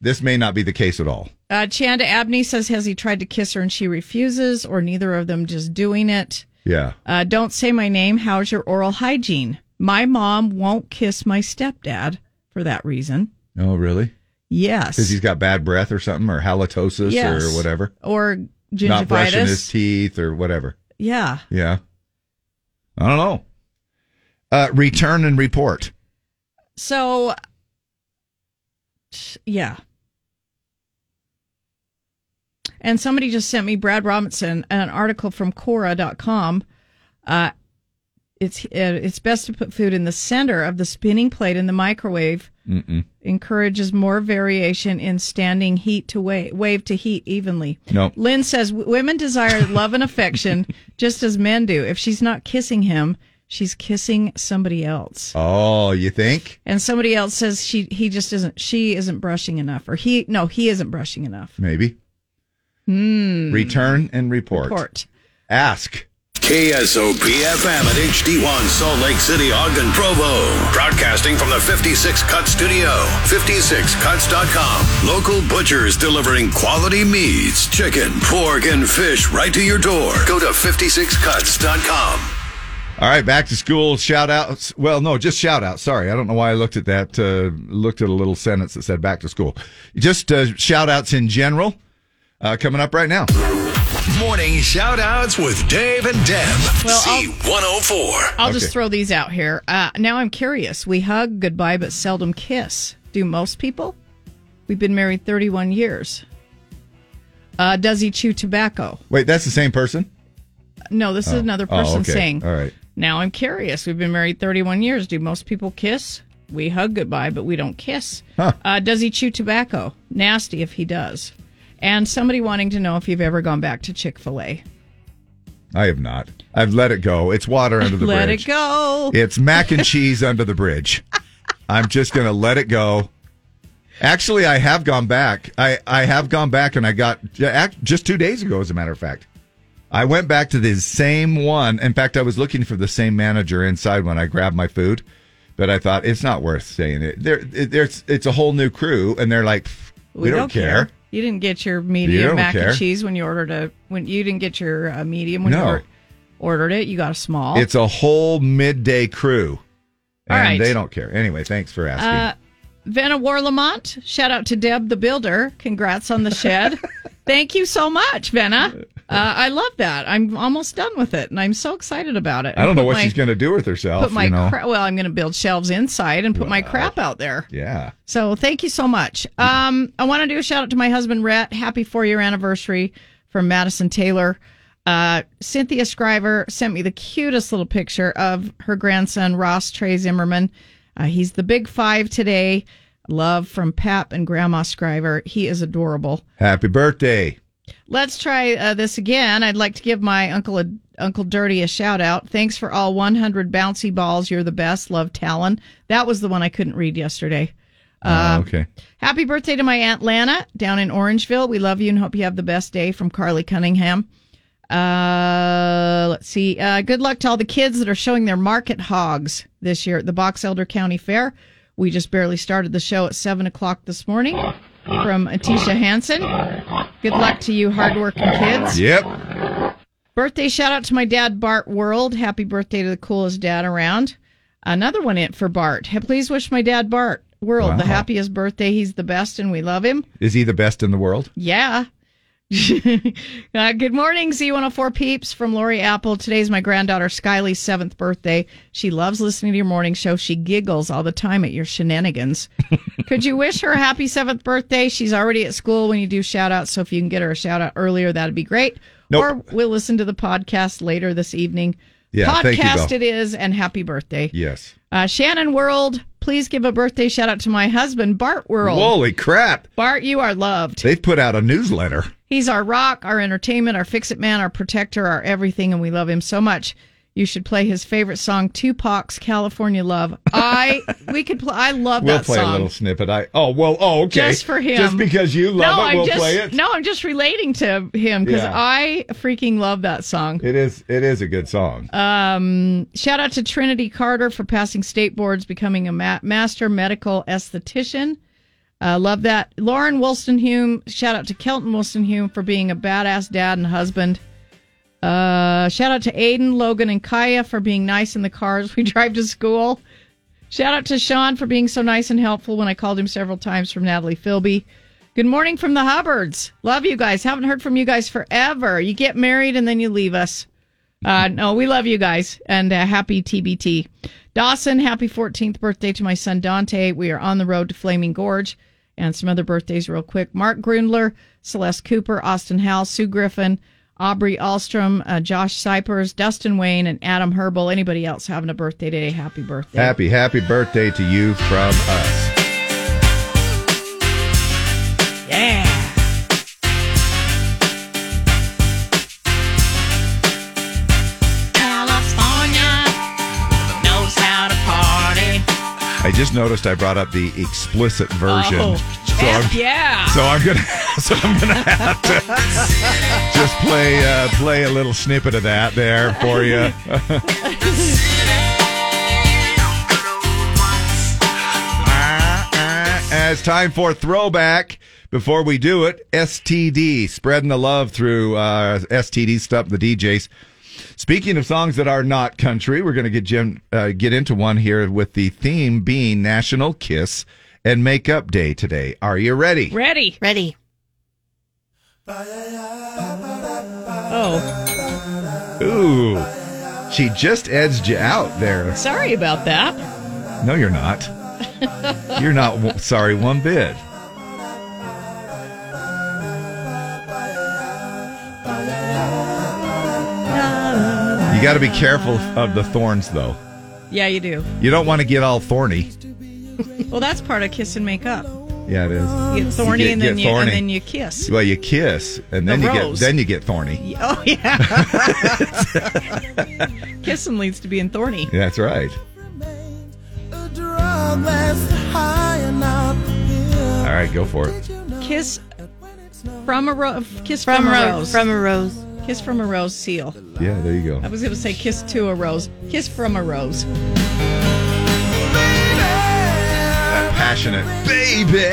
This may not be the case at all. Chanda Abney says, has he tried to kiss her and she refuses, or neither of them just doing it? Yeah. Don't say my name. How's your oral hygiene? My mom won't kiss my stepdad for that reason. Oh, really? Yes. Because he's got bad breath or something, or halitosis, yes, or whatever. Or gingivitis. Not brushing his teeth or whatever. Yeah. Yeah. I don't know. Return and report. So, yeah. And somebody just sent me, Brad Robinson, an article from Quora.com. It's best to put food in the center of the spinning plate in the microwave. Mm-mm. Encourages more variation in standing heat to wave to heat evenly. Nope. Lynn says women desire love and affection just as men do. If she's not kissing him, she's kissing somebody else. Oh, you think? And somebody else says she isn't brushing enough, or he isn't brushing enough. Maybe. Return and report. Ask. KSOP-FM at HD1 Salt Lake City, Ogden, Provo. Broadcasting from the 56 Cut Studio. 56cuts.com. Local butchers delivering quality meats, chicken, pork, and fish right to your door. Go to 56cuts.com. All right, back to school shout outs. Well, no, just shout out. Sorry, I don't know why I looked at that. Looked at a little sentence that said back to school. Just shout outs in general. Coming up right now. Morning shout outs with Dave and Deb. Well, Z104. I'll just throw these out here. Now I'm curious. We hug goodbye but seldom kiss. Do most people? We've been married 31 years. Does he chew tobacco? Wait, that's the same person? No, this is another person saying. All right. Now I'm curious. We've been married 31 years. Do most people kiss? We hug goodbye, but we don't kiss. Huh. Does he chew tobacco? Nasty if he does. And somebody wanting to know if you've ever gone back to Chick-fil-A. I have not. I've let it go. It's water under the bridge. Let it go. It's mac and cheese under the bridge. I'm just going to let it go. Actually, I have gone back. I have gone back, and I got just 2 days ago, as a matter of fact. I went back to the same one. In fact, I was looking for the same manager inside when I grabbed my food, but I thought it's not worth saying it. It's a whole new crew, and they're like, we don't care. You didn't get your medium mac and cheese when you ordered ordered it. You got a small. It's a whole midday crew, and they don't care. Anyway, thanks for asking. Vanna Warlamont, shout out to Deb the Builder. Congrats on the shed. Thank you so much, Vanna. I love that. I'm almost done with it, and I'm so excited about it. I don't know what she's going to do with herself. I'm going to build shelves inside and put my crap out there. Yeah. So thank you so much. I want to do a shout-out to my husband, Rhett. Happy 4-year anniversary from Madison Taylor. Cynthia Scriver sent me the cutest little picture of her grandson, Ross Trey Zimmerman. He's the big 5 today. Love from Pap and Grandma Scriver. He is adorable. Happy birthday. Let's try this again. I'd like to give my Uncle Dirty a shout-out. Thanks for all 100 bouncy balls. You're the best. Love, Talon. That was the one I couldn't read yesterday. Okay. Happy birthday to my Aunt Lana down in Orangeville. We love you and hope you have the best day, from Carly Cunningham. Let's see. Good luck to all the kids that are showing their market hogs this year at the Box Elder County Fair. We just barely started the show at 7 o'clock this morning. From Atisha Hansen. Good luck to you, hardworking kids. Yep. Birthday shout out to my dad, Bart World. Happy birthday to the coolest dad around. Another one in for Bart. Please wish my dad, Bart World, the happiest birthday. He's the best, and we love him. Is he the best in the world? Yeah. Good morning, Z104 peeps, from Lori Apple. Today's my granddaughter Skyly's 7th birthday. She loves listening to your morning show. She giggles all the time at your shenanigans. Could you wish her a happy 7th birthday? She's already at school when you do shout outs, so if you can get her a shout out earlier, that'd be great. Nope. Or we'll listen to the podcast later this evening. Yeah, podcast it is, and happy birthday. Yes. Shannon World, please give a birthday shout out to my husband, Bart World. Holy crap. Bart, you are loved. They've put out a newsletter. He's our rock, our entertainment, our fix-it man, our protector, our everything, and we love him so much. You should play his favorite song, Tupac's "California Love." I love that song. We'll play a little snippet. Okay. Just for him. Just because you love play it. No, I'm just relating to him because I freaking love that song. It is a good song. Shout out to Trinity Carter for passing state boards, becoming a master medical esthetician. Love that. Lauren Wilson-Hume, shout out to Kelton Wilson-Hume for being a badass dad and husband. Shout out to Aiden, Logan, and Kaya for being nice in the cars we drive to school. Shout out to Sean for being so nice and helpful when I called him several times, from Natalie Philby. Good morning from the Hubbards. Love you guys. Haven't heard from you guys forever. You get married and then you leave us. No, we love you guys, and happy TBT. Dawson, happy 14th birthday to my son Dante. We are on the road to Flaming Gorge. And some other birthdays real quick. Mark Grundler, Celeste Cooper, Austin Howell, Sue Griffin, Aubrey Alstrom, Josh Cypers, Dustin Wayne, and Adam Herbal. Anybody else having a birthday today, happy birthday. Happy, happy birthday to you from us. Yeah. California knows how to party. I just noticed I brought up the explicit version. Oh. So I'm gonna have to just play a little snippet of that there for you. It's time for throwback. Before we do it, STD, spreading the love through STD stuff. The DJs. Speaking of songs that are not country, we're gonna get into one here with the theme being National Kiss and Makeup Day today. Are you ready? Ready. Ready. Oh. Ooh. She just edged you out there. Sorry about that. No, you're not. You're not sorry one bit. You got to be careful of the thorns, though. Yeah, you do. You don't want to get all thorny. Well, that's part of kiss and make up. Yeah, it is. You get thorny, and then you kiss. Well, you kiss, and then you get thorny. Oh, yeah. Kissing leads to being thorny. That's right. All right, go for it. Kiss from a rose. Kiss from a rose seal. Yeah, there you go. I was going to say kiss to a rose. Kiss from a rose. Passionate baby.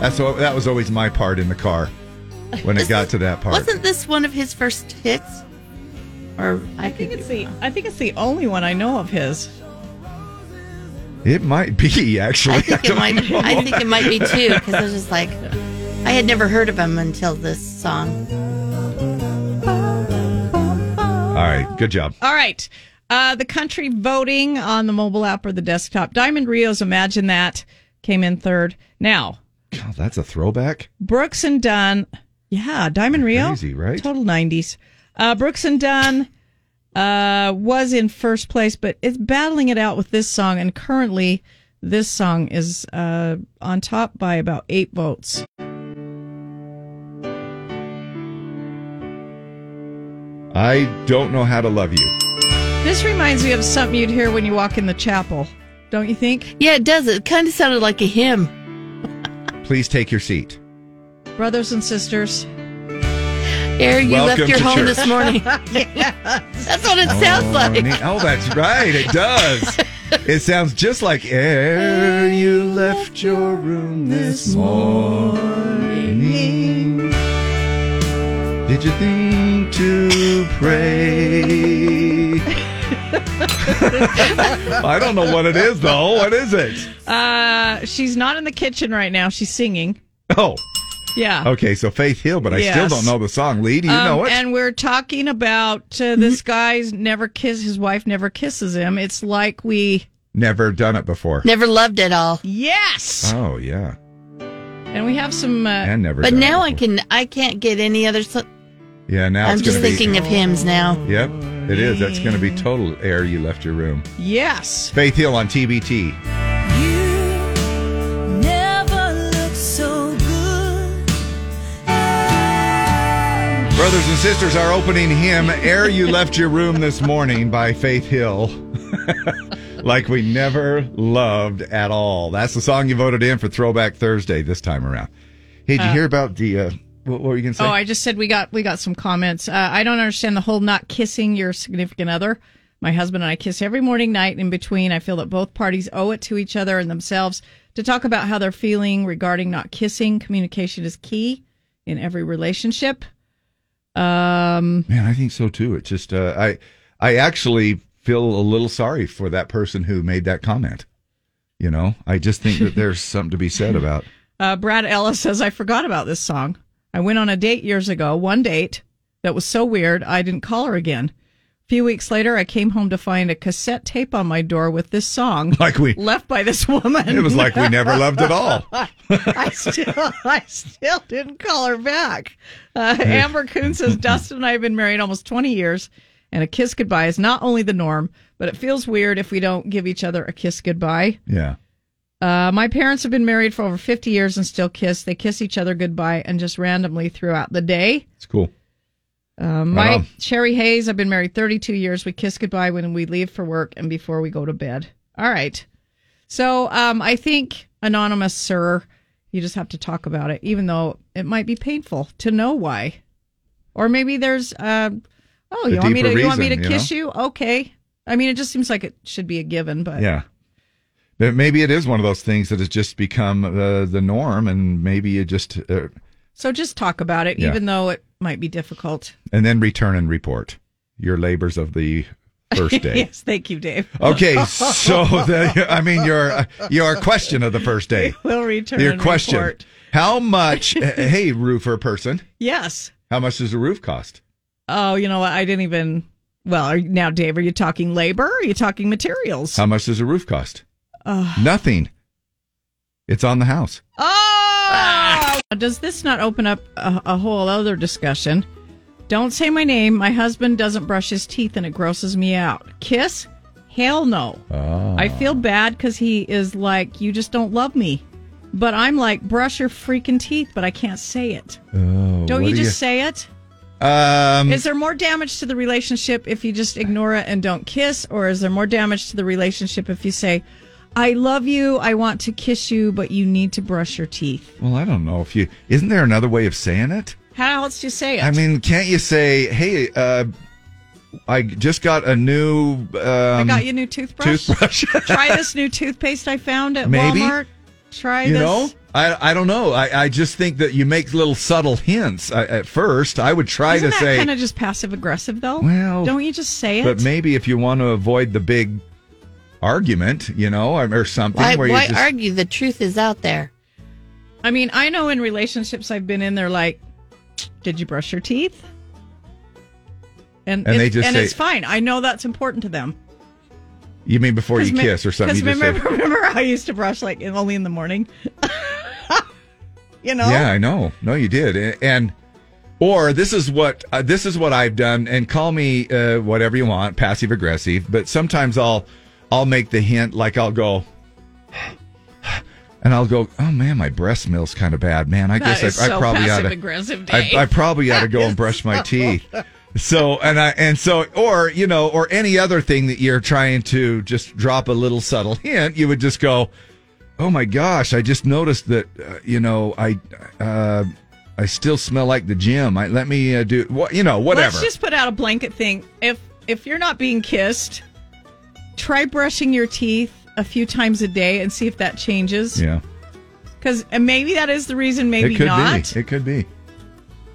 That was always my part in the car when it got to that part. Wasn't this one of his first hits? Or I think it's the only one I know of his. It might be, actually. I think it might be too, because I was just like, I had never heard of him until this song. All right, good job. All right. The country voting on the mobile app or the desktop. Diamond Rio's Imagine That came in third. Now. God, that's a throwback. Brooks and Dunn. Yeah, Diamond Rio. Crazy, right? Total 90s. Brooks and Dunn was in first place, but it's battling it out with this song. And currently, this song is on top by about 8 votes. I Don't Know How to Love You. This reminds me of something you'd hear when you walk in the chapel, don't you think? Yeah, it does. It kind of sounded like a hymn. Please take your seat. Brothers and sisters. Eric, you welcome left your home church this morning. Yes. That's what it sounds like. Oh, that's right. It does. It sounds just like ere you left your room this morning. Did you think to pray? I don't know what it is, though. What is it? She's not in the kitchen right now. She's singing. Oh. Yeah. Okay, so Faith Hill, but I still don't know the song. Lee, do you know it? And we're talking about this guy's his wife never kisses him. It's like we... Never done it before. Never loved it all. Yes! Oh, yeah. And we have some... and never but now I can't get any other... Yeah, now I'm just thinking of hymns now. Yep. It is. That's going to be total air. You left your room. Yes. Faith Hill on TBT. You never looked so good. Brothers and sisters, our opening hymn, Air You Left Your Room This Morning by Faith Hill. Like we never loved at all. That's the song you voted in for Throwback Thursday this time around. Hey, did you hear about the... what were you going to say? Oh, I just said we got some comments. I don't understand the whole not kissing your significant other. My husband and I kiss every morning, night, and in between. I feel that both parties owe it to each other and themselves to talk about how they're feeling regarding not kissing. Communication is key in every relationship. Man, I think so too. It's just, I actually feel a little sorry for that person who made that comment. You know, I just think that there's something to be said about. Brad Ellis says, I forgot about this song. I went on a date years ago, one date that was so weird, I didn't call her again. A few weeks later, I came home to find a cassette tape on my door with this song, left by this woman. It was like we never loved at all. I still didn't call her back. Amber Kuhn says, Dustin and I have been married almost 20 years, and a kiss goodbye is not only the norm, but it feels weird if we don't give each other a kiss goodbye. Yeah. My parents have been married for over 50 years and still kiss. They kiss each other goodbye and just randomly throughout the day. It's cool. Right. Sherry Hayes, I've been married 32 years. We kiss goodbye when we leave for work and before we go to bed. All right. So I think, anonymous sir, you just have to talk about it, even though it might be painful to know why. Or maybe there's, you want me to kiss you? Okay. I mean, it just seems like it should be a given, but. Yeah. But maybe it is one of those things that has just become the norm, and maybe you just. So just talk about it, even though it might be difficult. And then return and report your labors of the first day. Yes, thank you, Dave. Okay, so your question of the first day. We'll return your question. Report. How much? Hey, roofer person. Yes. How much does a roof cost? Oh, you know what? I didn't even. Well, now, Dave, are you talking labor? Or are you talking materials? How much does a roof cost? Nothing. It's on the house. Oh! Does this not open up a whole other discussion? Don't say my name. My husband doesn't brush his teeth and it grosses me out. Kiss? Hell no. Oh. I feel bad because he is like, you just don't love me. But I'm like, brush your freaking teeth, but I can't say it. Oh, don't you just say it? Is there more damage to the relationship if you just ignore it and don't kiss? Or is there more damage to the relationship if you say, I love you, I want to kiss you, but you need to brush your teeth? Well, I don't know if you... Isn't there another way of saying it? How else do you say it? I mean, can't you say, hey, I just got a new... I got you a new toothbrush. Try this new toothpaste I found at Walmart. Try this. You know, I don't know. I just think that you make little subtle hints at first. I would try to say... Isn't that kind of just passive-aggressive, though? Well... Don't you just say it? But maybe if you want to avoid the big... argument, you know, or something. Why just... argue? The truth is out there. I mean, I know in relationships I've been in, they're like, did you brush your teeth? And they just say, it's fine. I know that's important to them. You mean before you kiss or something? Because remember I used to brush like only in the morning? You know? Yeah, I know. No, you did. And or this is what I've done, and call me whatever you want, passive-aggressive, but sometimes I'll make the hint, like I'll go, and I'll go, oh man, my breath smells kind of bad, man. I probably ought to go and brush my teeth. Or any other thing that you're trying to just drop a little subtle hint, you would just go, oh my gosh, I just noticed that, I still smell like the gym. Let me do, whatever. Let's just put out a blanket thing. If you're not being kissed, try brushing your teeth a few times a day and see if that changes. Yeah. Because maybe that is the reason, maybe not. It could be.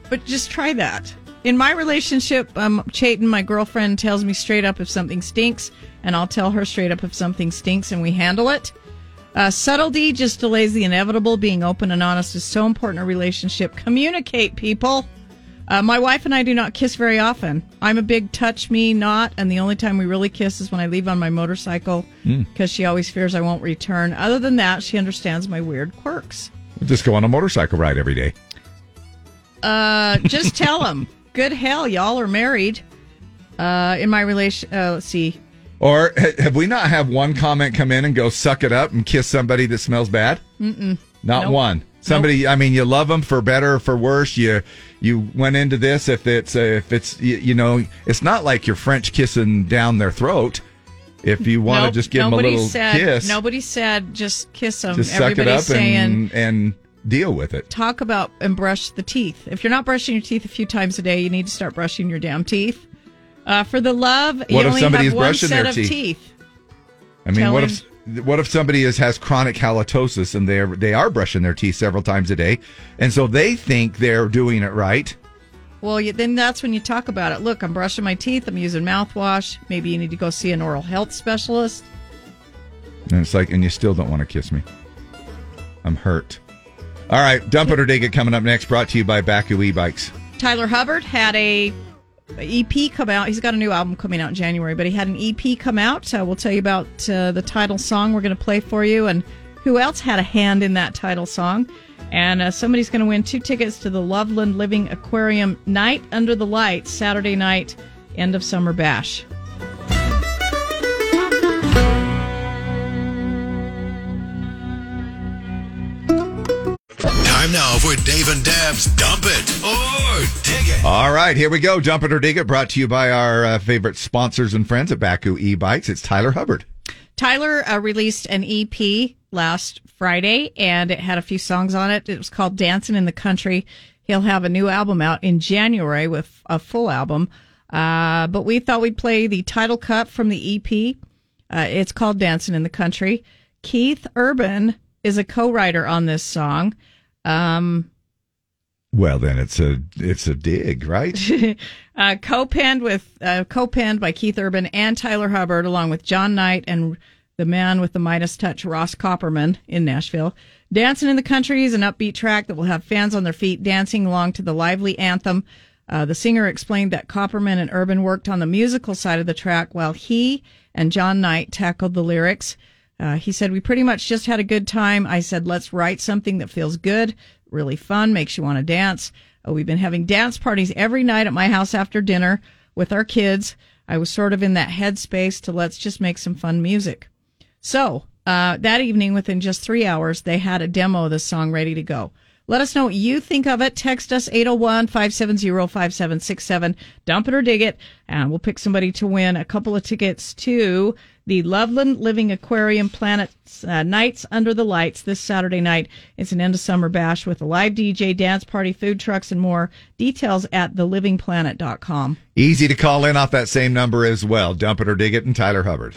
But just try that. In my relationship, Chayton, my girlfriend, tells me straight up if something stinks, and I'll tell her straight up if something stinks, and we handle it. Subtlety just delays the inevitable. Being open and honest is so important in a relationship. Communicate, people. My wife and I do not kiss very often. I'm a big touch me not, and the only time we really kiss is when I leave on my motorcycle because she always fears I won't return. Other than that, she understands my weird quirks. We'll just go on a motorcycle ride every day. Just tell them. Good hell, y'all are married. In my relation, let's see. Or have we not had one comment come in and go suck it up and kiss somebody that smells bad? Mm-mm. Not nope. One. Somebody, nope. I mean, you love them for better or for worse. You went into this if it's it's not like you're French kissing down their throat. If you want to just give them a little kiss. Nobody said just kiss them. Just suck it up and deal with it. Talk about and brush the teeth. If you're not brushing your teeth a few times a day, you need to start brushing your damn teeth. For the love, what you if only somebody's have one brushing set their of teeth. I mean, what if somebody has chronic halitosis and they are brushing their teeth several times a day, and so they think they're doing it right? Well, then that's when you talk about it. Look, I'm brushing my teeth. I'm using mouthwash. Maybe you need to go see an oral health specialist. And it's like, and you still don't want to kiss me. I'm hurt. All right, Dump It or Dig It coming up next, brought to you by Baku eBikes. Tyler Hubbard had a EP come out. He's got a new album coming out in January, but he had an EP come out. We'll tell you about the title song we're going to play for you and who else had a hand in that title song. And somebody's going to win 2 tickets to the Loveland Living Aquarium Night Under the Lights, Saturday night, end of summer bash. Time now for Dave and Dab's Dump It or Dig It. All right, here we go. Dump It or Dig It, brought to you by our favorite sponsors and friends at Baku eBikes. It's Tyler Hubbard. Tyler released an EP last Friday, and it had a few songs on it. It was called Dancing in the Country. He'll have a new album out in January with a full album. But we thought we'd play the title cut from the EP. It's called Dancing in the Country. Keith Urban is a co-writer on this song. Well, then it's a dig, right? co-penned by Keith Urban and Tyler Hubbard, along with John Knight and the man with the Midas touch, Ross Copperman, in Nashville. Dancing in the Country is an upbeat track that will have fans on their feet dancing along to the lively anthem. The singer explained that Copperman and Urban worked on the musical side of the track while he and John Knight tackled the lyrics. He said, "We pretty much just had a good time. I said, let's write something that feels good, really fun, makes you want to dance. We've been having dance parties every night at my house after dinner with our kids. I was sort of in that headspace to let's just make some fun music." So that evening, within just 3 hours, they had a demo of this song ready to go. Let us know what you think of it. Text us 801-570-5767. Dump It or Dig It. And we'll pick somebody to win a couple of tickets to the Loveland Living Aquarium Planet's Nights Under the Lights this Saturday night. It's an end of summer bash with a live DJ, dance party, food trucks, and more. Details at thelivingplanet.com. Easy to call in off that same number as well. Dump It or Dig It and Tyler Hubbard.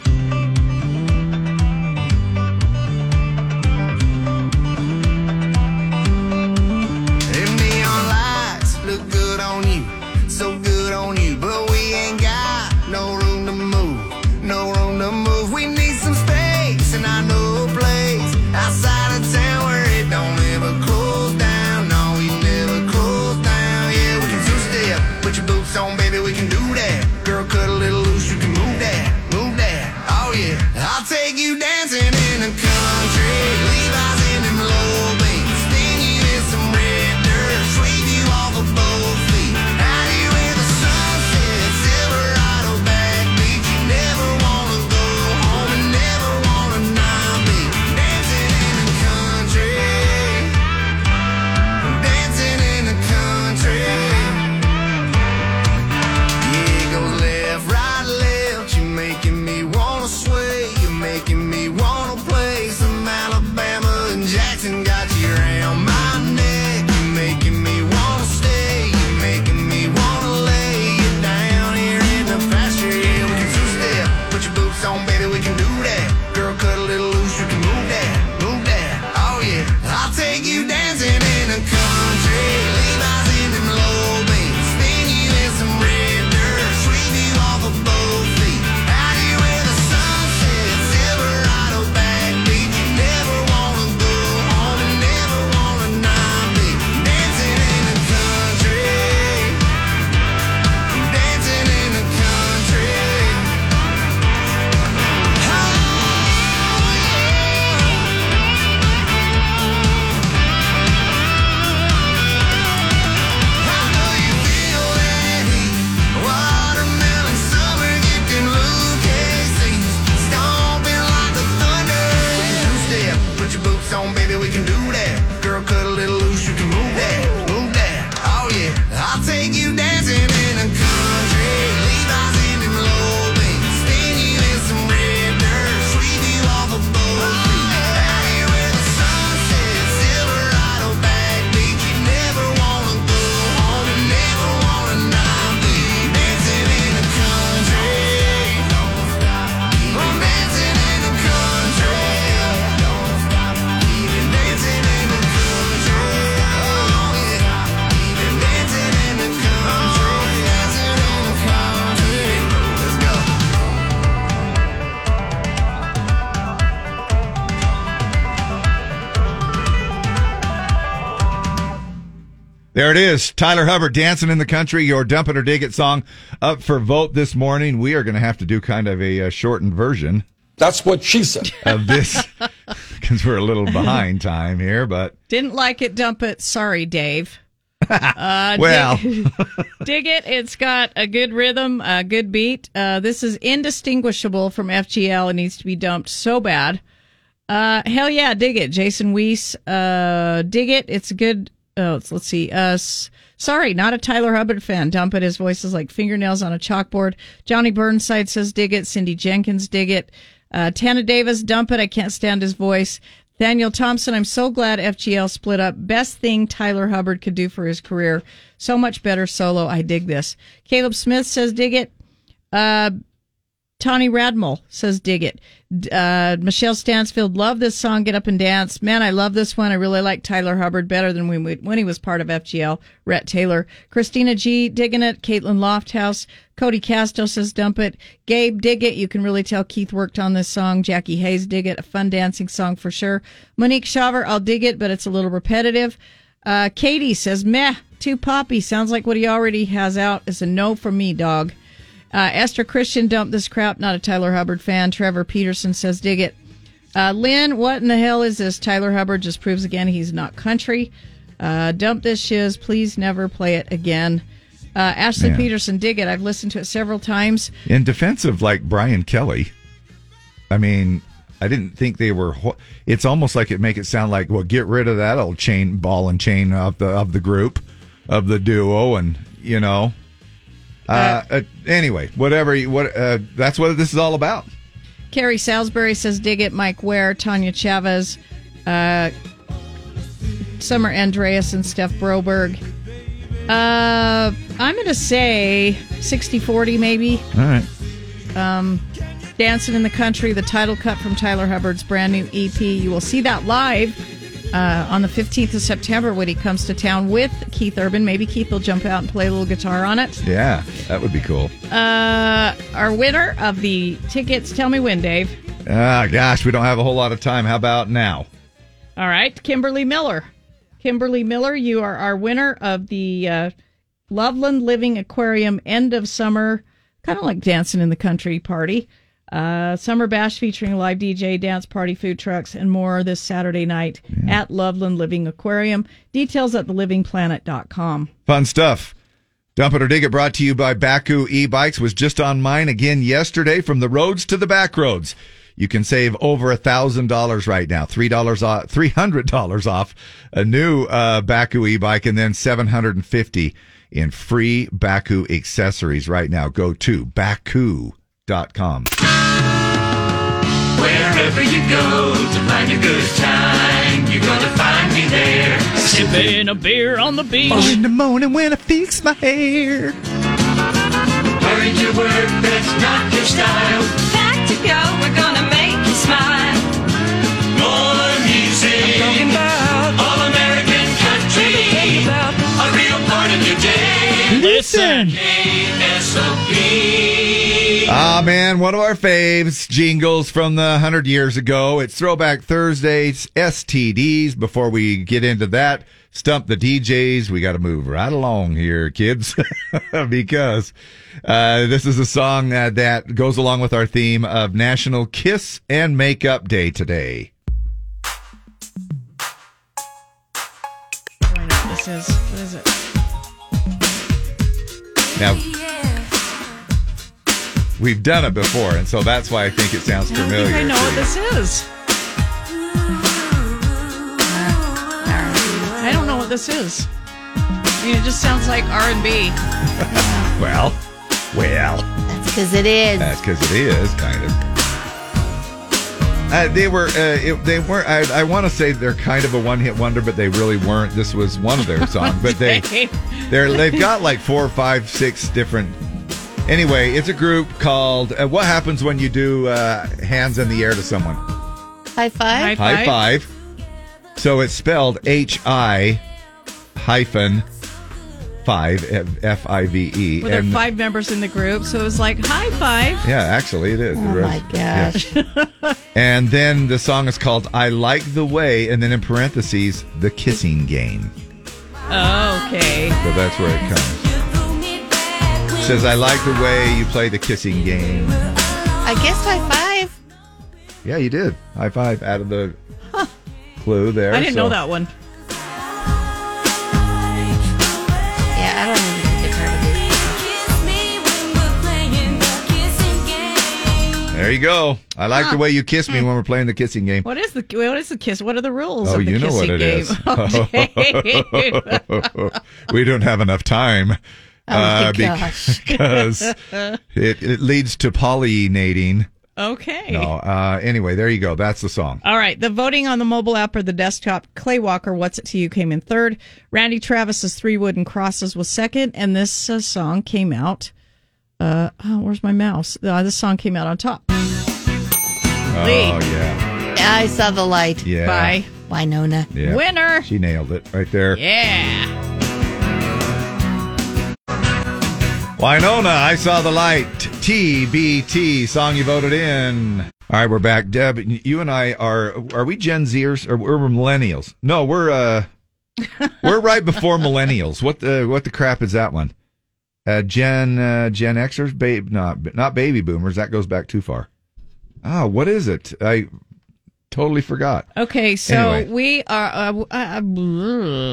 There it is. Tyler Hubbard, Dancing in the Country, your Dump It or Dig It song up for vote this morning. We are going to have to do kind of a shortened version. That's what she said. Of this, because we're a little behind time here, but. Didn't like it, dump it. Sorry, Dave. Well. Dig it. It's got a good rhythm, a good beat. This is indistinguishable from FGL. It needs to be dumped so bad. Hell yeah, dig it. Jason Weiss, dig it. It's a good. Oh, let's see. Sorry, not a Tyler Hubbard fan. Dump it. His voice is like fingernails on a chalkboard. Johnny Burnside says dig it. Cindy Jenkins, dig it. Tana Davis, dump it. I can't stand his voice. Daniel Thompson, I'm so glad FGL split up. Best thing Tyler Hubbard could do for his career. So much better solo. I dig this. Caleb Smith says dig it. Tawny Radmull says dig it. Michelle Stansfield, love this song, get up and dance. Man, I love this one. I really like Tyler Hubbard better than when he was part of FGL. Rhett Taylor. Christina G, digging it. Caitlin Lofthouse. Cody Casto says dump it. Gabe, dig it. You can really tell Keith worked on this song. Jackie Hayes, dig it. A fun dancing song for sure. Monique Shaver, I'll dig it, but it's a little repetitive. Katie says meh, too poppy. Sounds like what he already has out. Is a no for me, dog. Esther Christian, dumped this crap. Not a Tyler Hubbard fan. Trevor Peterson says, dig it. Lynn, what in the hell is this? Tyler Hubbard just proves again he's not country. Dump this shiz. Please never play it again. Ashley Peterson, dig it. I've listened to it several times. In defense of, like, Brian Kelly, I mean, I didn't think they were... It's almost like it make it sound like, well, get rid of that old chain, ball and chain of the group, of the duo, and, you know... anyway, that's what this is all about. Carrie Salisbury says, dig it. Mike Ware, Tanya Chavez, Summer Andreas and Steph Broberg. I'm going to say 60-40 maybe. All right. Dancing in the Country, the title cut from Tyler Hubbard's brand new EP. You will see that live on the 15th of September when he comes to town with Keith Urban. Maybe Keith will jump out and play a little guitar on it. Yeah, that would be cool. Our winner of the tickets, tell me when, Dave. Gosh, we don't have a whole lot of time. How about now? All right, Kimberly Miller. Kimberly Miller, you are our winner of the Loveland Living Aquarium end of summer, kind of like Dancing in the Country party. Summer Bash featuring live DJ, dance party, food trucks, and more this Saturday night at Loveland Living Aquarium. Details at thelivingplanet.com. Fun stuff. Dump It or Dig It brought to you by Baku eBikes. Was just on mine again yesterday. From the roads to the back roads. You can save over $1,000 right now. $300 off a new Baku e-bike, and then $750 in free Baku accessories right now. Go to Baku.com. Wherever you go to find a good time, you're gonna find me there. Sipping a beer on the beach. Or in the morning when I fix my hair. Hurry to work, that's not your style. Back to go, we're gonna make you smile. More music. I'm talking about all American country. About a real part of your day. Listen. KSOP. Ah, man, one of our faves, jingles from the 100 years ago. It's Throwback Thursdays, STDs. Before we get into that, stump the DJs. We got to move right along here, kids, because this is a song that goes along with our theme of National Kiss and Makeup Day today. I don't know what this is. What is it? Now... We've done it before, and so that's why I think it sounds familiar. I think I know what this is. I don't know what this is. I mean, it just sounds like R&B. Well. That's because it is. Kind of. I want to say they're kind of a one-hit wonder, but they really weren't. This was one of their songs, but they've got like 4 or 5, 6 different. Anyway, it's a group called, what happens when you do hands in the air to someone? High five? High five. So it's spelled HI-5, F-I-V-E. Well, there are 5 members in the group, so it was like, high five. Yeah, actually it is. Oh, my gosh. Yeah. And then the song is called I Like the Way, and then in parentheses, The Kissing Game. Okay. So that's where it comes. It says, I like the way you play the kissing game. I guessed high five. Yeah, you did. High five out of the clue there. I didn't know that one. Yeah, I don't even get tired of this. There you go. I like the way you kiss me when we're playing the kissing game. What is the kiss? What are the rules of the kissing game? Oh, you know what it is. Oh, we don't have enough time. Because it leads to pollinating. Okay. No. Anyway, there you go. That's the song. All right. The voting on the mobile app or the desktop, Clay Walker, What's It To You, came in third. Randy Travis's Three Wooden Crosses was second. And this song came out. Where's my mouse? This song came out on top. Oh, yeah. I saw the light. Yeah. By Winona. Yeah. Winner. She nailed it right there. Yeah. Winona, I saw the light. TBT, song you voted in. All right, we're back. Deb, you and I are we Gen Zers or we're millennials? No, we're right before millennials. What the crap is that one? Gen Xers, not baby boomers. That goes back too far. Ah, what is it? I totally forgot. Okay, so anyway.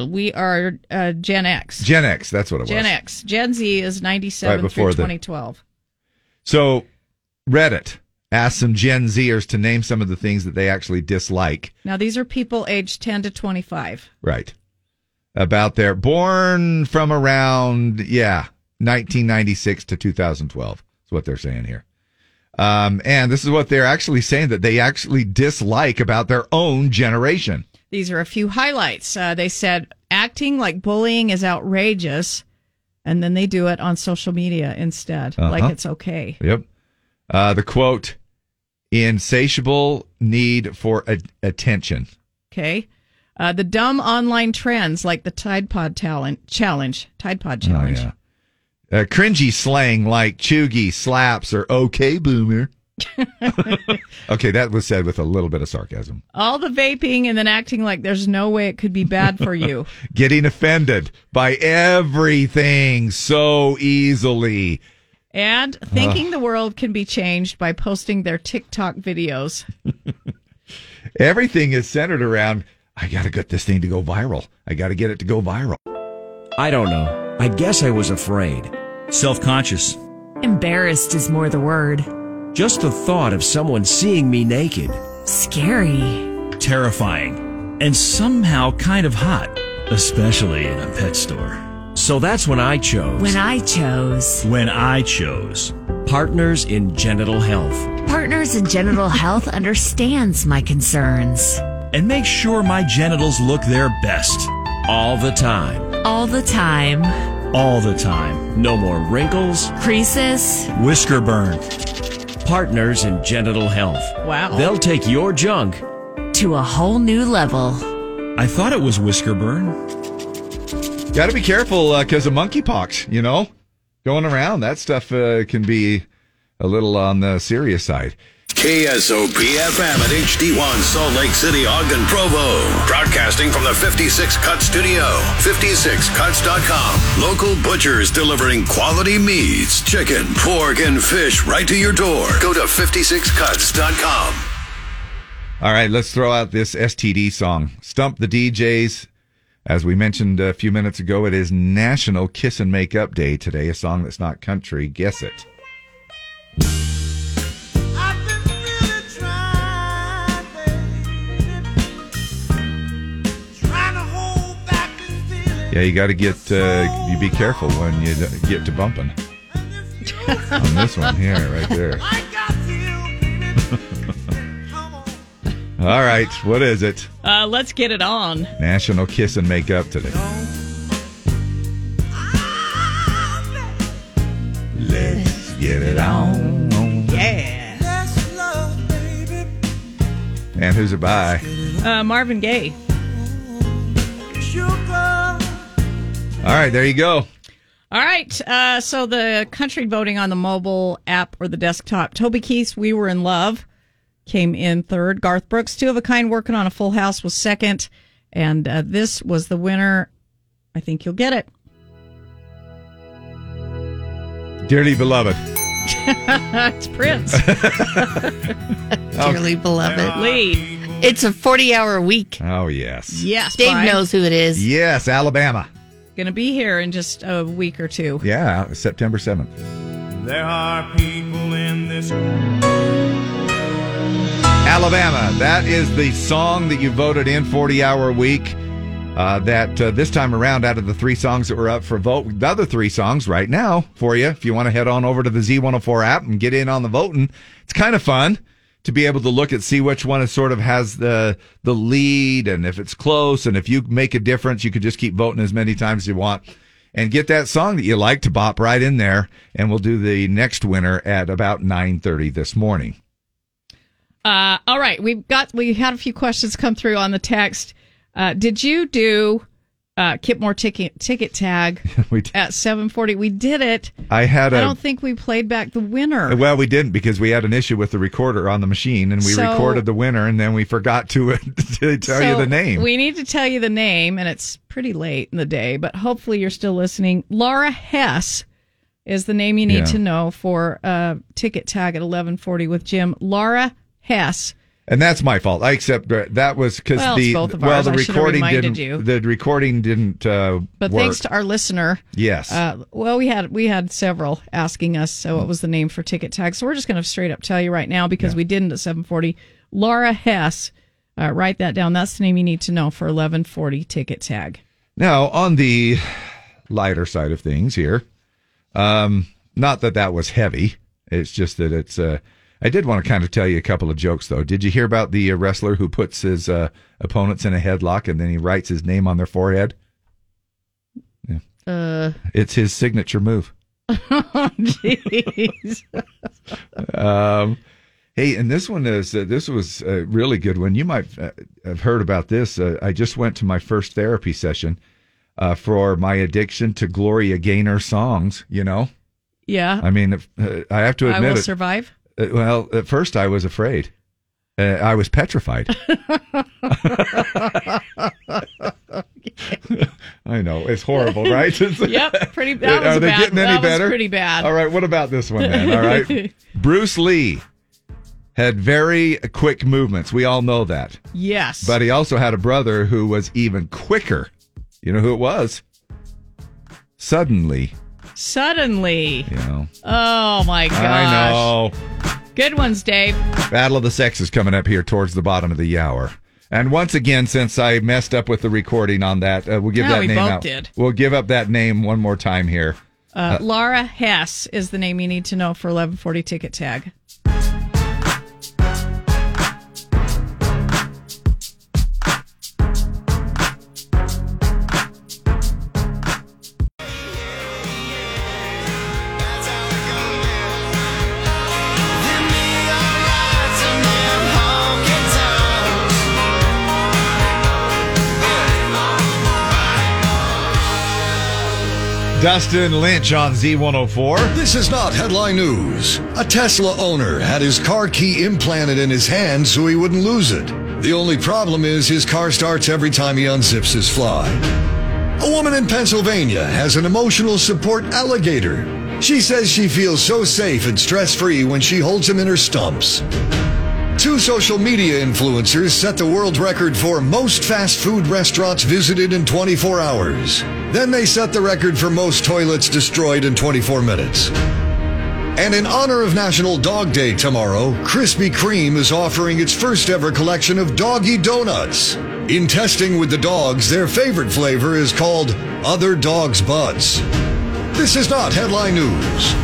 we are Gen X. Gen X, that's what it was. Gen X. Gen Z is 97 right through 2012. So Reddit asked some Gen Zers to name some of the things that they actually dislike. Now, these are people aged 10 to 25. Right. About their born from around, 1996 to 2012 is what they're saying here. And this is what they're actually saying that they actually dislike about their own generation. These are a few highlights. They said acting like bullying is outrageous, and then they do it on social media instead, like it's okay. Yep. The quote, insatiable need for attention. Okay. The dumb online trends like the Tide Pod Challenge. Oh, yeah. Cringy slang like choogie, slaps, or okay, boomer. Okay, that was said with a little bit of sarcasm. All the vaping and then acting like there's no way it could be bad for you. Getting offended by everything so easily. And thinking the world can be changed by posting their TikTok videos. Everything is centered around, I got to get this thing to go viral. I got to get it to go viral. I don't know. I guess I was afraid. Self-conscious. Embarrassed is more the word. Just the thought of someone seeing me naked. Scary. Terrifying. And somehow kind of hot. Especially in a pet store. So that's when I chose. When I chose. When I chose. Partners in Genital Health. Partners in Genital Health understands my concerns. And makes sure my genitals look their best. All the time. All the time. All the time. No more wrinkles. Creases. Whisker burn. Partners in Genital Health. Wow. They'll take your junk to a whole new level. I thought it was whisker burn. Got to be careful because of monkeypox, going around. That stuff can be a little on the serious side. KSOP-FM at HD1, Salt Lake City, Ogden, Provo. Broadcasting from the 56 Cut Studio, 56cuts.com. Local butchers delivering quality meats, chicken, pork, and fish right to your door. Go to 56cuts.com. All right, let's throw out this STD song. Stump the DJs. As we mentioned a few minutes ago, it is National Kiss and Make Up Day today. A song that's not country. Guess it. Yeah, you got to get, you be careful when you get to bumping. On this one here, right there. All right, what is it? Let's get it on. National Kiss and Make Up today. Let's get it on. Yeah. And who's it by? Marvin Gaye. All right, there you go. All right, so the country voting on the mobile app or the desktop. Toby Keith's We Were in Love came in third. Garth Brooks, Two of a Kind Working on a Full House was second. And this was the winner I think you'll get it. Dearly beloved. It's Prince. Dearly beloved. Lee. It's a 40-hour week. Oh, yes. Yes. Dave knows who it is. Yes, Alabama. Going to be here in just a week or two. Yeah, September 7th. There are people in this Alabama, that is the song that you voted in, 40-hour week. This time around, out of the three songs that were up for vote, the other three songs right now for you, if you want to head on over to the Z104 app and get in on the voting. It's kind of fun to be able to look and see which one is sort of has the lead, and if it's close, and if you make a difference, you could just keep voting as many times as you want. And get that song that you like to bop right in there, and we'll do the next winner at about 9:30 this morning. All right, we had a few questions come through on the text. Did you do Kip Moore ticket tag at 7:40? We did it. I don't think we played back the winner. Well, we didn't because we had an issue with the recorder on the machine, and we recorded the winner, and then we forgot to tell you the name. We need to tell you the name, and it's pretty late in the day, but hopefully you're still listening. Laura Hess is the name you need to know for ticket tag at 11:40 with Jim. Laura Hess. And that's my fault. I accept that was because the recording didn't but work. Thanks to our listener. Yes. We had several asking us what was the name for ticket tag. So we're just going to straight up tell you right now because we didn't at 7:40. Laura Hess, write that down. That's the name you need to know for 11:40 ticket tag. Now, on the lighter side of things here, not that was heavy. It's just that it's I did want to kind of tell you a couple of jokes, though. Did you hear about the wrestler who puts his opponents in a headlock and then he writes his name on their forehead? Yeah. It's his signature move. Oh, jeez. Hey, and this one is this was a really good one. You might have heard about this. I just went to my first therapy session for my addiction to Gloria Gaynor songs. You know. Yeah. I mean, I have to admit, I will survive. Well, at first I was afraid. I was petrified. I know. It's horrible, right? Yep. Pretty bad. Are they getting any better? Pretty bad. All right. What about this one then? All right. Bruce Lee had very quick movements. We all know that. Yes. But he also had a brother who was even quicker. You know who it was? Suddenly. You know. Oh, my gosh. I know. Good ones, Dave. Battle of the Sexes coming up here towards the bottom of the hour. And once again, since I messed up with the recording on that, we'll give that name out. We'll give up that name one more time here. Laura Hess is the name you need to know for 11:40 ticket tag. Dustin Lynch on Z104. This is not headline news. A Tesla owner had his car key implanted in his hand so he wouldn't lose it. The only problem is his car starts every time he unzips his fly. A woman in Pennsylvania has an emotional support alligator. She says she feels so safe and stress-free when she holds him in her stumps. Two social media influencers set the world record for most fast food restaurants visited in 24 hours. Then they set the record for most toilets destroyed in 24 minutes. And in honor of National Dog Day tomorrow, Krispy Kreme is offering its first ever collection of doggy donuts. In testing with the dogs, their favorite flavor is called Other Dogs' Butts. This is not headline news.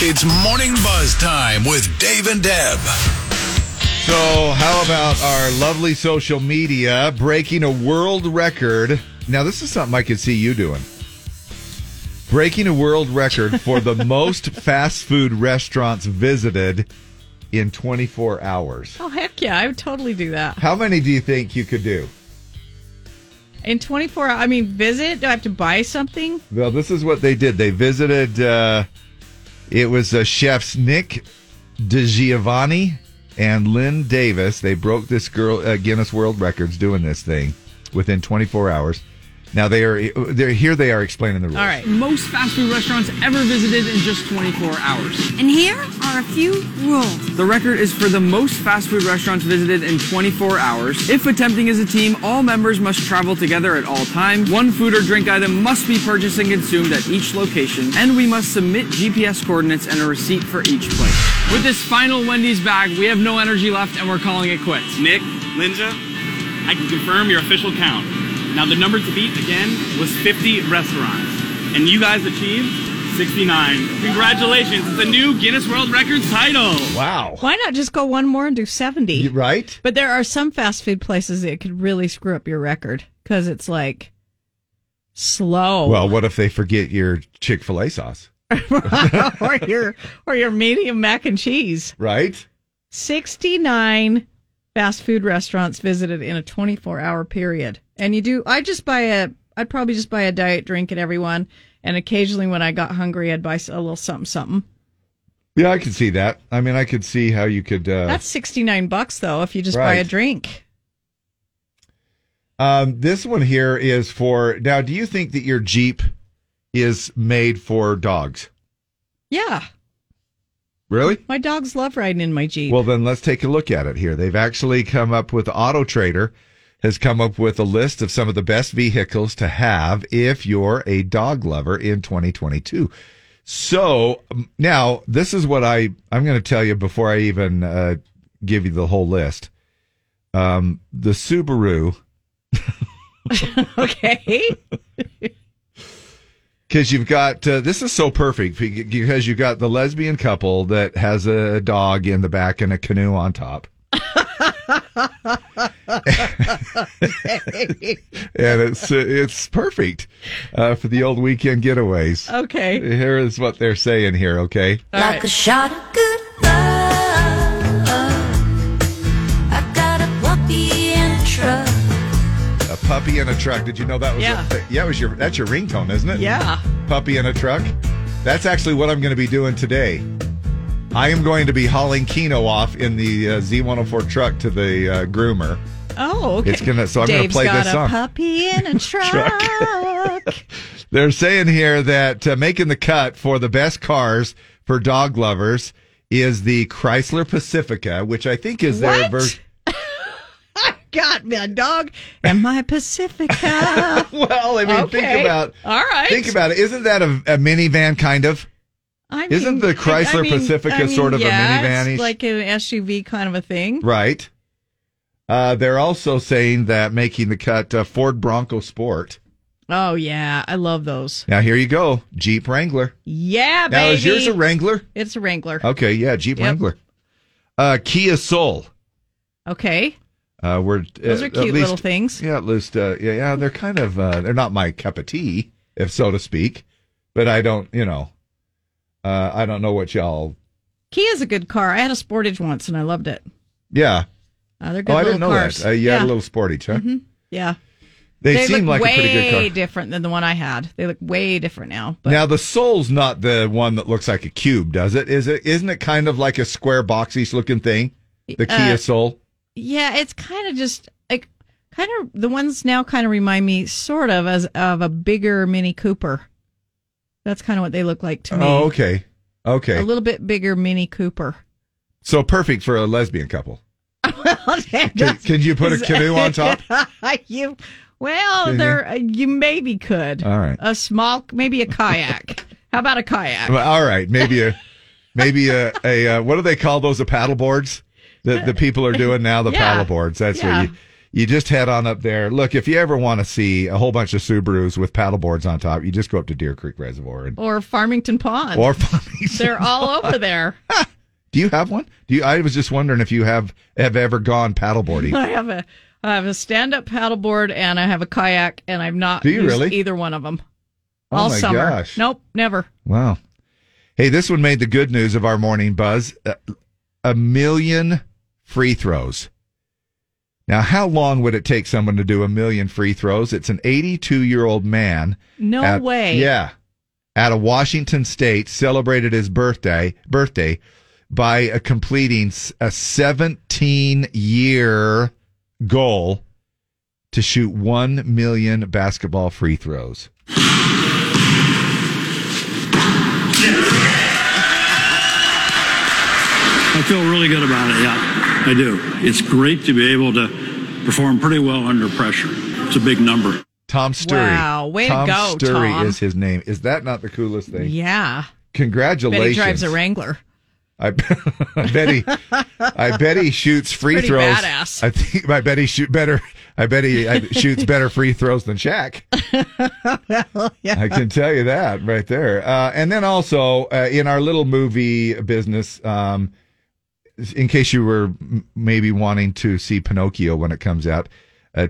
It's Morning Buzz time with Dave and Deb. So how about our lovely social media breaking a world record? Now, this is something I could see you doing. Breaking a world record for the most fast food restaurants visited in 24 hours. Oh, heck yeah. I would totally do that. How many do you think you could do? In 24 hours? I mean, visit? Do I have to buy something? Well, this is what they did. They visited... it was chefs Nick DiGiovanni and Lynn Davis. They broke this Guinness World Records doing this thing within 24 hours. Now they are explaining the rules. All right, most fast food restaurants ever visited in just 24 hours. And here are a few rules. The record is for the most fast food restaurants visited in 24 hours. If attempting as a team, all members must travel together at all times. One food or drink item must be purchased and consumed at each location, and we must submit GPS coordinates and a receipt for each place. With this final Wendy's bag, we have no energy left, and we're calling it quits. Nick, Linda, I can confirm your official count. Now, the number to beat, again, was 50 restaurants, and you guys achieved 69. Congratulations. It's a new Guinness World Records title. Wow. Why not just go one more and do 70? You're right. But there are some fast food places that could really screw up your record, because it's, like, slow. Well, what if they forget your Chick-fil-A sauce? or your medium mac and cheese. Right. 69 fast food restaurants visited in a 24-hour period. And you do, I'd probably just buy a diet drink at every one. And occasionally when I got hungry, I'd buy a little something. Yeah, I could see that. I mean, I could see how you could. That's $69 though, if you just buy a drink. This one here is for, now, do you think that your Jeep is made for dogs? Yeah. Really? My dogs love riding in my Jeep. Well, then let's take a look at it here. They've actually come up with, Auto Trader has come up with a list of some of the best vehicles to have if you're a dog lover in 2022. So now this is what I'm going to tell you before I even give you the whole list. The Subaru. Okay. Because you've got, this is so perfect, because you've got the lesbian couple that has a dog in the back and a canoe on top. And it's perfect for the old weekend getaways. Okay. Here is what they're saying here, okay? All right. Like a shot of good love, I got a puppy in a truck. Puppy in a truck. Did you know that was that's your ringtone, isn't it? Yeah. Puppy in a truck. That's actually what I'm going to be doing today. I am going to be hauling Kino off in the Z104 truck to the groomer. Oh, okay. I'm going to play this song. Dave's got a puppy in a truck. They're saying here that making the cut for the best cars for dog lovers is the Chrysler Pacifica, which I think is their version. Got me a dog and my Pacifica. Well, I mean, okay. Think about it. Isn't that a minivan kind of? Isn't the Chrysler Pacifica sort of a minivan? It's like an SUV kind of a thing. Right. They're also saying that making the cut, Ford Bronco Sport. Oh, yeah. I love those. Now, here you go. Jeep Wrangler. Yeah, baby. Now, is yours a Wrangler? It's a Wrangler. Okay, yeah, Jeep Wrangler. Kia Soul. Okay. Those are cute little things. Yeah, at least, they're kind of, they're not my cup of tea, if so to speak, but I don't know what y'all. Kia's a good car. I had a Sportage once and I loved it. Yeah. They're good little cars. I didn't know that. You had a little Sportage, huh? Mm-hmm. Yeah. They seem like a pretty good car. Way different than the one I had. They look way different now. But. Now, the Soul's not the one that looks like a cube, does it? Isn't it kind of like a square boxy looking thing? The Kia Soul? Yeah, it's kind of just like the ones now kind of remind me sort of as of a bigger Mini Cooper. That's kind of what they look like to me. Oh, okay. Okay. A little bit bigger Mini Cooper. So perfect for a lesbian couple. Well, can you put a canoe on top? You maybe could. All right. Maybe a kayak. How about a kayak? Well, all right, maybe a what do they call those? The paddle boards? The people are doing now, the paddle boards. That's what you just head on up there. Look, if you ever want to see a whole bunch of Subarus with paddle boards on top, you just go up to Deer Creek Reservoir. Or Farmington Pond. They're all over there. Do you have one? I was just wondering if you have ever gone paddle boarding. I have a stand-up paddle board, and I have a kayak, and I've not used either one of them all summer. Oh, my gosh. Nope, never. Wow. Hey, this one made the good news of our morning buzz. A million free throws. Now, how long would it take someone to do a million free throws? It's an 82-year-old man. No way. Yeah. Out of Washington State, celebrated his birthday by completing a 17-year goal to shoot 1,000,000 basketball free throws. I feel really good about it, yeah, I do. It's great to be able to perform pretty well under pressure. It's a big number. Tom Sturry. Wow, way to go, Tom. Sturry is his name. Is that not the coolest thing? Yeah. Congratulations. Bet he drives a Wrangler. I bet he shoots free pretty throws. Badass. I bet he shoots better free throws than Shaq. Well, yeah. I can tell you that right there. And then also in our little movie business, in case you were maybe wanting to see Pinocchio when it comes out,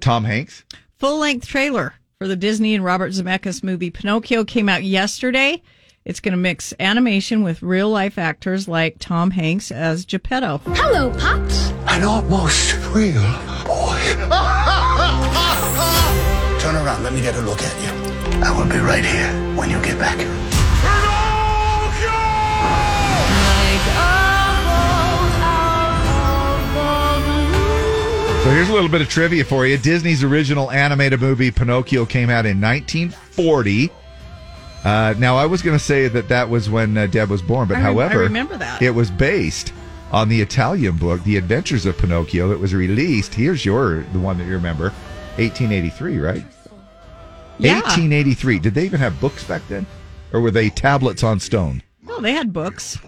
Tom Hanks full length trailer for the Disney and Robert Zemeckis movie Pinocchio came out yesterday. It's going to mix animation with real-life actors like Tom Hanks as Geppetto. Hello, Pops. An almost real boy. Turn around. Let me get a look at you. I will be right here when you get back. Pinocchio! So here's a little bit of trivia for you. Disney's original animated movie, Pinocchio, came out in 1940. Now, I was going to say that was when Deb was born, but however, I remember that. It was based on the Italian book, The Adventures of Pinocchio, that was released. Here's the one that you remember, 1883, right? Yeah. 1883. Did they even have books back then? Or were they tablets on stone? No, they had books.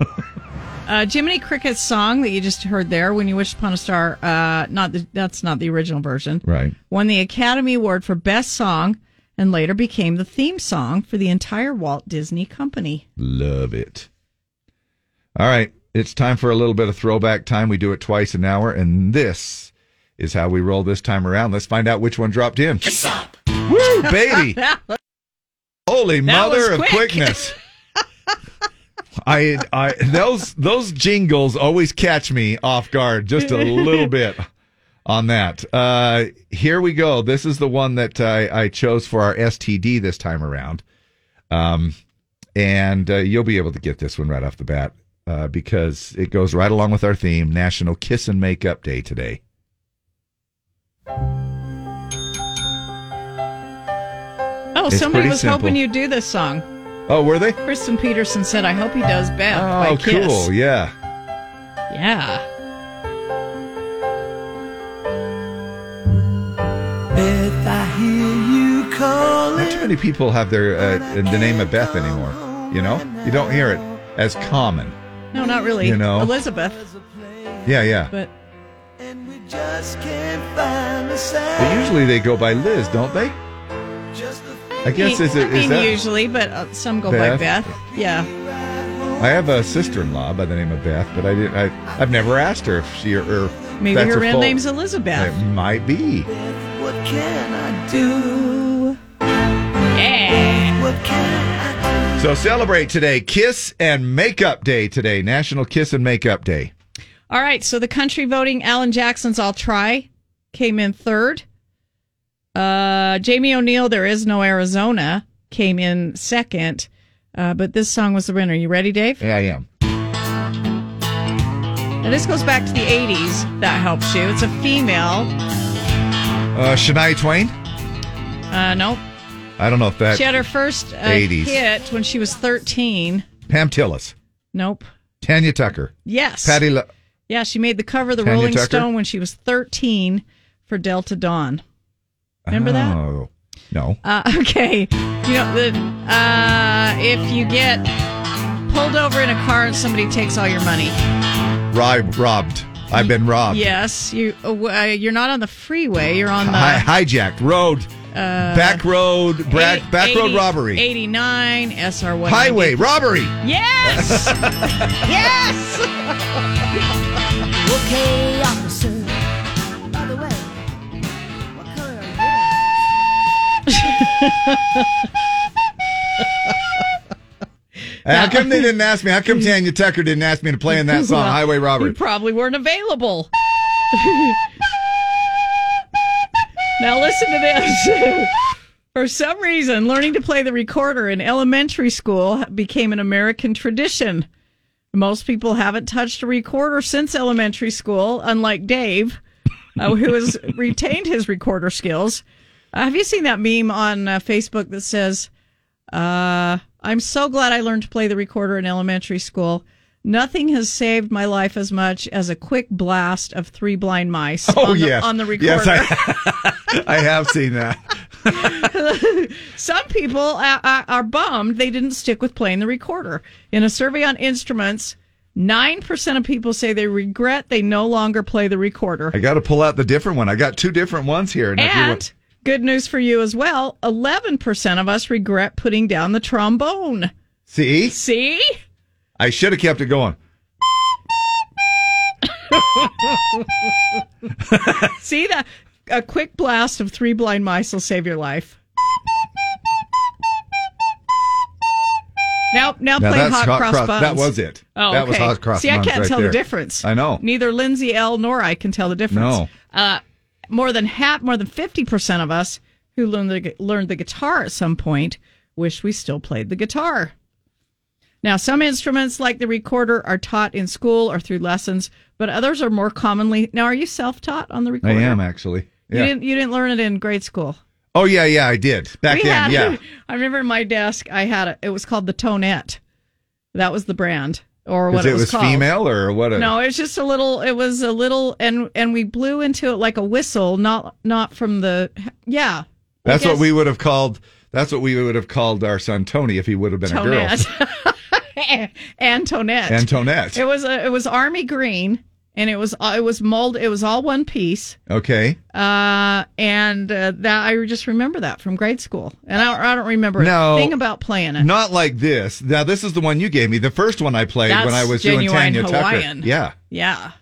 Jiminy Cricket's song that you just heard there, When You Wish Upon a Star, that's not the original version. Right. Won the Academy Award for Best Song. And later became the theme song for the entire Walt Disney Company. Love it. All right, it's time for a little bit of throwback time. We do it twice an hour, and this is how we roll this time around. Let's find out which one dropped in. Stop. Woo, baby. Holy mother of quickness. I those jingles always catch me off guard just a little bit. On that, here we go. This is the one that I chose for our STD this time around. And you'll be able to get this one right off the bat because it goes right along with our theme, National Kiss and Makeup Day today. Oh, it's somebody was simple. Hoping you'd do this song. Oh, were they? Kristen Peterson said, I hope he does Beth by Kiss. Oh, cool, yeah. Yeah. Beth, I hear you calling. Not too many people have their the name of Beth anymore. You know, you don't hear it as common. No, not really. You know, Elizabeth. Yeah. But usually they go by Liz, don't they? I guess usually, but some go by Beth. Yeah. I have a sister-in-law by the name of Beth, but I've never asked her if she or maybe that's her real name's Elizabeth. It might be. What can I do? Yeah. What can I do? So celebrate today, Kiss and Makeup Day today, National Kiss and Makeup Day. All right, so the country voting, Alan Jackson's I'll Try came in third. Jamie O'Neill, There Is No Arizona came in second. But this song was the winner. You ready, Dave? Yeah, I am. Now, this goes back to the 80s. That helps you. It's a female. Shania Twain? Nope. I don't know if that... She had her first hit when she was 13. Pam Tillis? Nope. Tanya Tucker? Yes. Patti... Yeah, she made the cover of the Rolling Stone when she was 13 for Delta Dawn. Remember that? Oh, no. Okay. You know, if you get pulled over in a car and somebody takes all your money. Robbed. I've been robbed. Yes. You're not on the freeway. You're on the... hijacked. Road. Back road. Back road robbery. 89. SR 190. Highway. Robbery. Yes. Yes. Okay, officer. By the way, what color are you? How come they didn't ask me? How come Tanya Tucker didn't ask me to play in that song, Highway Robbery? You probably weren't available. Now listen to this. For some reason, learning to play the recorder in elementary school became an American tradition. Most people haven't touched a recorder since elementary school, unlike Dave, who has retained his recorder skills. Have you seen that meme on Facebook that says, I'm so glad I learned to play the recorder in elementary school. Nothing has saved my life as much as a quick blast of Three Blind Mice on the recorder. Yes, I have seen that. Some people are bummed they didn't stick with playing the recorder. In a survey on instruments, 9% of people say they regret they no longer play the recorder. I got to pull out the different one. I got two different ones here. And good news for you as well, 11% of us regret putting down the trombone. See? I should have kept it going. See, a quick blast of Three Blind Mice will save your life. Now play hot cross buns. That was it. Oh, that was hot cross buns. See, I can't tell the difference. I know. Neither Lindsay L. nor I can tell the difference. No. More than 50% of us who learned the guitar at some point wish we still played the guitar. Now, some instruments like the recorder are taught in school or through lessons, but others are more commonly... Now, are you self-taught on the recorder? I am, actually. Yeah. You didn't learn it in grade school? Oh, yeah, I did. Back then. I remember in my desk, I had it. It was called the Tonette. That was the brand, or what it was called. Female, or what? No, it was just a little... It was a little... And we blew into it like a whistle, not from the... Yeah. That's what we would have called our son Tony if he would have been a girl. Antoinette. It was army green, and it was mold. It was all one piece. Okay. That I just remember that from grade school, and I don't remember a thing about playing it. Not like this. Now this is the one you gave me. The first one I played when I was doing Tanya Hawaiian. Tucker. Yeah.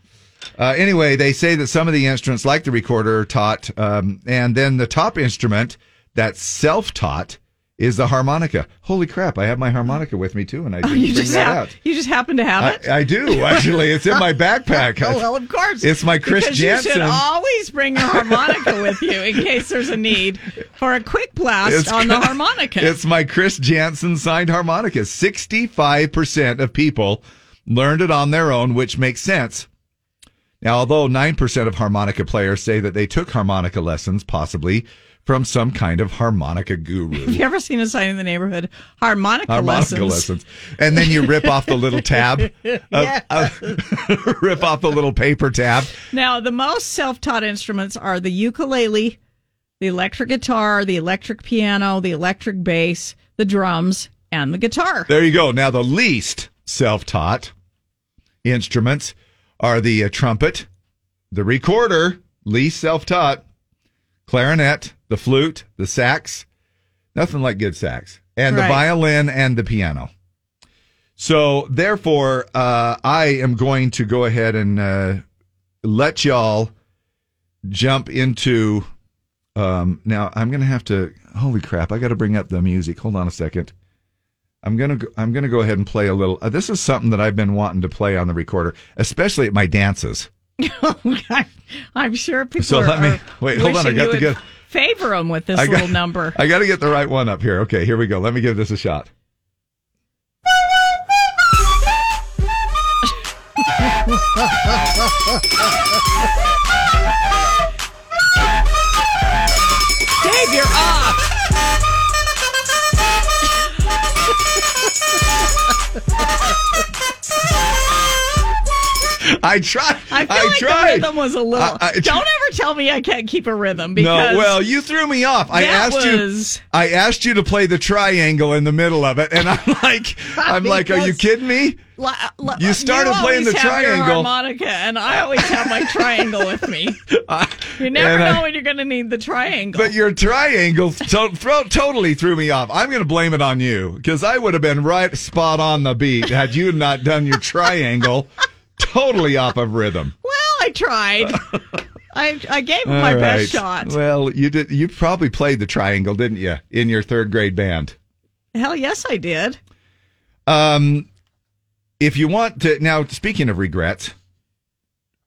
Anyway, they say that some of the instruments, like the recorder, are taught, and then the top instrument that's self-taught is the harmonica. Holy crap, I have my harmonica with me, too, and I didn't bring that out. You just happen to have it? I do, actually. It's in my backpack. Oh, well, of course. It's my Chris Jansen. You should always bring your harmonica with you in case there's a need for a quick blast on the harmonica. It's my Chris Jansen signed harmonica. 65% of people learned it on their own, which makes sense. Now, although 9% of harmonica players say that they took harmonica lessons, possibly, from some kind of harmonica guru. Have you ever seen a sign in the neighborhood? Harmonica lessons. And then you rip off the little tab. Rip off the little paper tab. Now, the most self-taught instruments are the ukulele, the electric guitar, the electric piano, the electric bass, the drums, and the guitar. There you go. Now, the least self-taught instruments are the trumpet, the recorder, least self-taught, clarinet, the flute, the sax, nothing like good sax, and the violin and the piano. So, therefore, I am going to go ahead and let y'all jump into, now I'm going to have to, holy crap, I got to bring up the music. Hold on a second. I'm going to go ahead and play a little. This is something that I've been wanting to play on the recorder, especially at my dances. I'm sure people hold on. I got to favor them with this little number. I got to get the right one up here. Okay, here we go. Let me give this a shot. Dave, you're off. I tried. I feel like the rhythm was a little... don't ever tell me I can't keep a rhythm, because... No, well, you threw me off. I asked you to play the triangle in the middle of it, and I'm like, are you kidding me? You started playing the triangle. You always have your harmonica, and I always have my triangle with me. You never know when you're going to need the triangle. But your triangle totally threw me off. I'm going to blame it on you, because I would have been right spot on the beat had you not done your triangle. Totally off of rhythm. Well, I tried. I gave him my best shot. Well, you did. You probably played the triangle, didn't you, in your third grade band? Hell yes, I did. If you want to, now speaking of regrets,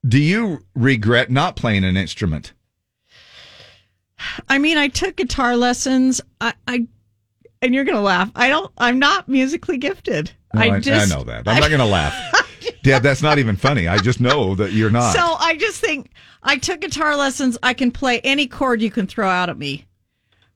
do you regret not playing an instrument? I mean, I took guitar lessons. And you're gonna laugh. I'm not musically gifted. No, I know that. I'm not gonna laugh. Yeah, that's not even funny. I just know that you're not. So I just think I took guitar lessons. I can play any chord you can throw out at me.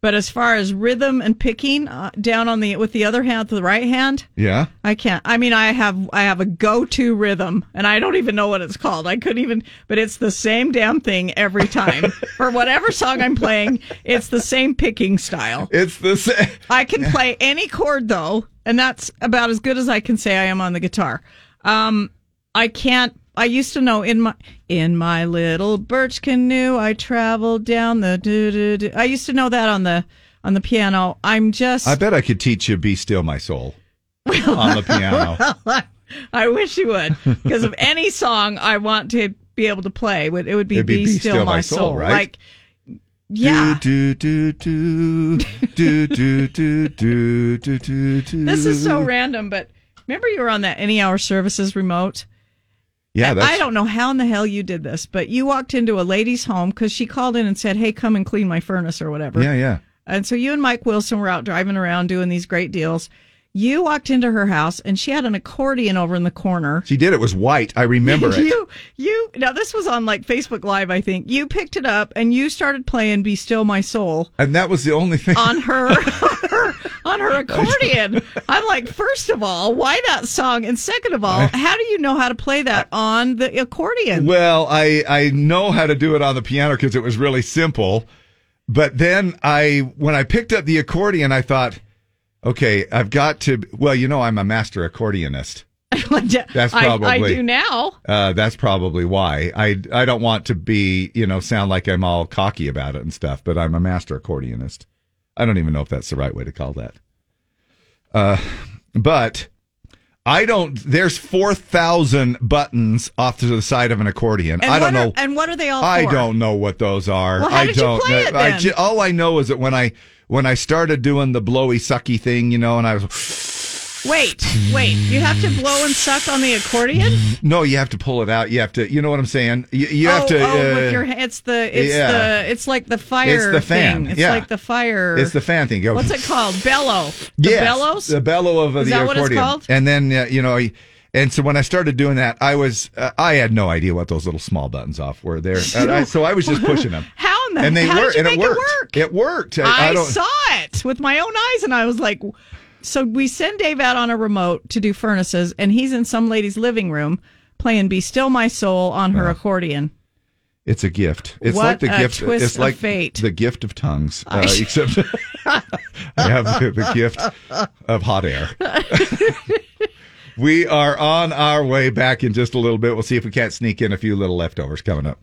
But as far as rhythm and picking down on the with the other hand, the right hand, yeah, I can't. I mean, I have a go-to rhythm, and I don't even know what it's called. I couldn't even, but it's the same damn thing every time for whatever song I'm playing. It's the same picking style. It's the same. I can play any chord though, and that's about as good as I can say I am on the guitar. I can't. I used to know in my little birch canoe I traveled down the doo doo doo. I used to know that on the piano. I'm just. I bet I could teach you "Be Still My Soul" on the piano. Well, I wish you would, because of any song I want to be able to play, it'd be "Be Still My Soul," right? Like, yeah. Do, do, do, do, do, do, do, do, do, do. This is so random, but remember you were on that Any Hour Services remote. Yeah, I don't know how in the hell you did this, but you walked into a lady's home because she called in and said, hey, come and clean my furnace or whatever. Yeah, yeah. And so you and Mike Wilson were out driving around doing these great deals. You walked into her house, and she had an accordion over in the corner. She did. It was white. I remember it. Now, this was on, like, Facebook Live, I think. You picked it up, and you started playing Be Still My Soul. And that was the only thing. On her accordion. I'm like, first of all, why that song? And second of all, how do you know how to play that on the accordion? Well, I know how to do it on the piano because it was really simple. But then when I picked up the accordion, I thought, okay, I've got to. Well, you know, I'm a master accordionist. That's probably I do now. That's probably why I don't want to be sound like I'm all cocky about it and stuff. But I'm a master accordionist. I don't even know if that's the right way to call that. But I don't. There's 4,000 buttons off to the side of an accordion. And I don't know. And what are they all? I don't know what those are. Well, how I did don't. You play it, then? All I know is that when I started doing the blowy sucky thing, and I was wait, you have to blow and suck on the accordion? No, you have to pull it out. You have to, you know what I'm saying? You have to. With your it's like the fire. It's the fan. Thing. It's like the fire. It's the fan thing. What's it called? Bellow. The bellows. The bellow of the accordion. Is that what it's called? And then and so when I started doing that, I had no idea what those little small buttons off were there. So I was just pushing them. And they worked, and it worked. It worked. I saw it with my own eyes, and I was like, so we send Dave out on a remote to do furnaces, and he's in some lady's living room playing "Be Still My Soul" on her accordion. It's a gift. It's what like the a gift. Twist it's like of fate. The gift of tongues, except I have the gift of hot air. We are on our way back in just a little bit. We'll see if we can't sneak in a few little leftovers coming up.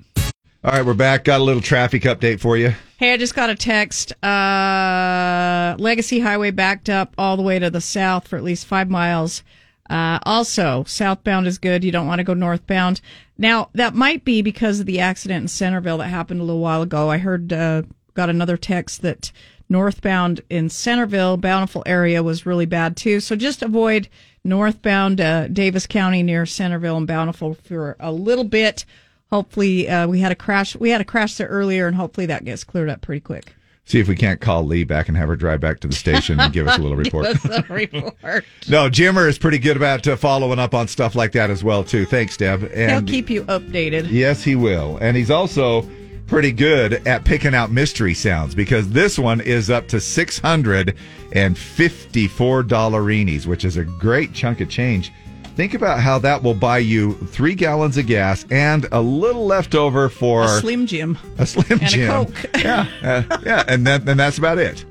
All right, we're back. Got a little traffic update for you. Hey, I just got a text. Legacy Highway backed up all the way to the south for at least 5 miles. Also, southbound is good. You don't want to go northbound. Now, that might be because of the accident in Centerville that happened a little while ago. I heard, got another text that northbound in Centerville, Bountiful area, was really bad, too. So just avoid northbound Davis County near Centerville and Bountiful for a little bit. Hopefully, we had a crash. We had a crash there earlier, and hopefully that gets cleared up pretty quick. See if we can't call Lee back and have her drive back to the station and give us a little report. Give us a report. No, Jimmer is pretty good about following up on stuff like that as well, too. Thanks, Deb. And he'll keep you updated. Yes, he will. And he's also pretty good at picking out mystery sounds, because this one is up to $654, which is a great chunk of change. Think about how that will buy you 3 gallons of gas and a little leftover for a Slim Jim. A Slim Jim. And a Coke. Yeah. And that's about it.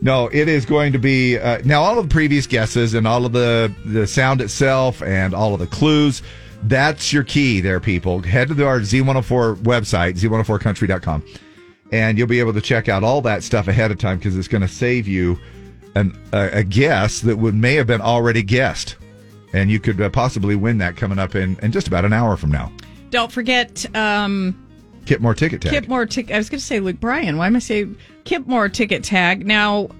No, it is going to be now all of the previous guesses and all of the sound itself and all of the clues. That's your key there, people. Head to our Z104 website, Z104Country.com, and you'll be able to check out all that stuff ahead of time, because it's going to save you a guess that may have been already guessed. And you could possibly win that coming up in just about an hour from now. Don't forget Kip Moore Ticket Tag. Kip Moore Ticket. I was going to say Luke Bryan. Why am I saying Kip Moore Ticket Tag? Now,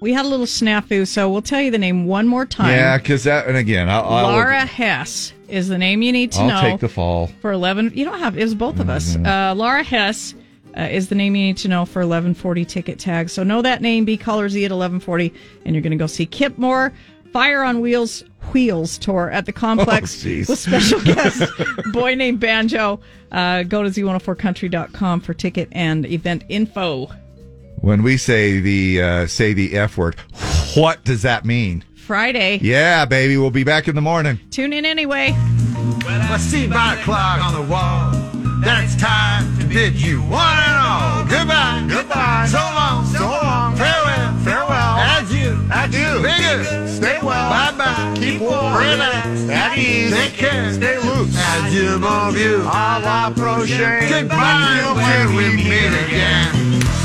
we had a little snafu, so we'll tell you the name one more time. Yeah, because that, and again, Laura Hess is the name you need to know. I'll take the fall. For 11, you don't have, it was both of us. Laura Hess is the name you need to know for 1140 Ticket Tag. So know that name, be caller Z at 1140, and you're going to go see Kip Moore. Fire on Wheels tour at the complex with special guest boy named Banjo. Go to Z104Country.com for ticket and event info. When we say the F word, what does that mean? Friday. Yeah, baby. We'll be back in the morning. Tune in anyway. Well, I see my clock on the wall. That's time to bid you one and all. Goodbye. Goodbye. So long. So long. Farewell. Farewell. Adieu. Adieu. Bigger. Stay well. Bye-bye. Keep warm. Relax. At ease. Take care. Stay loose. Adieu, mon vieux. Au revoir, prochain. Goodbye. When we meet again.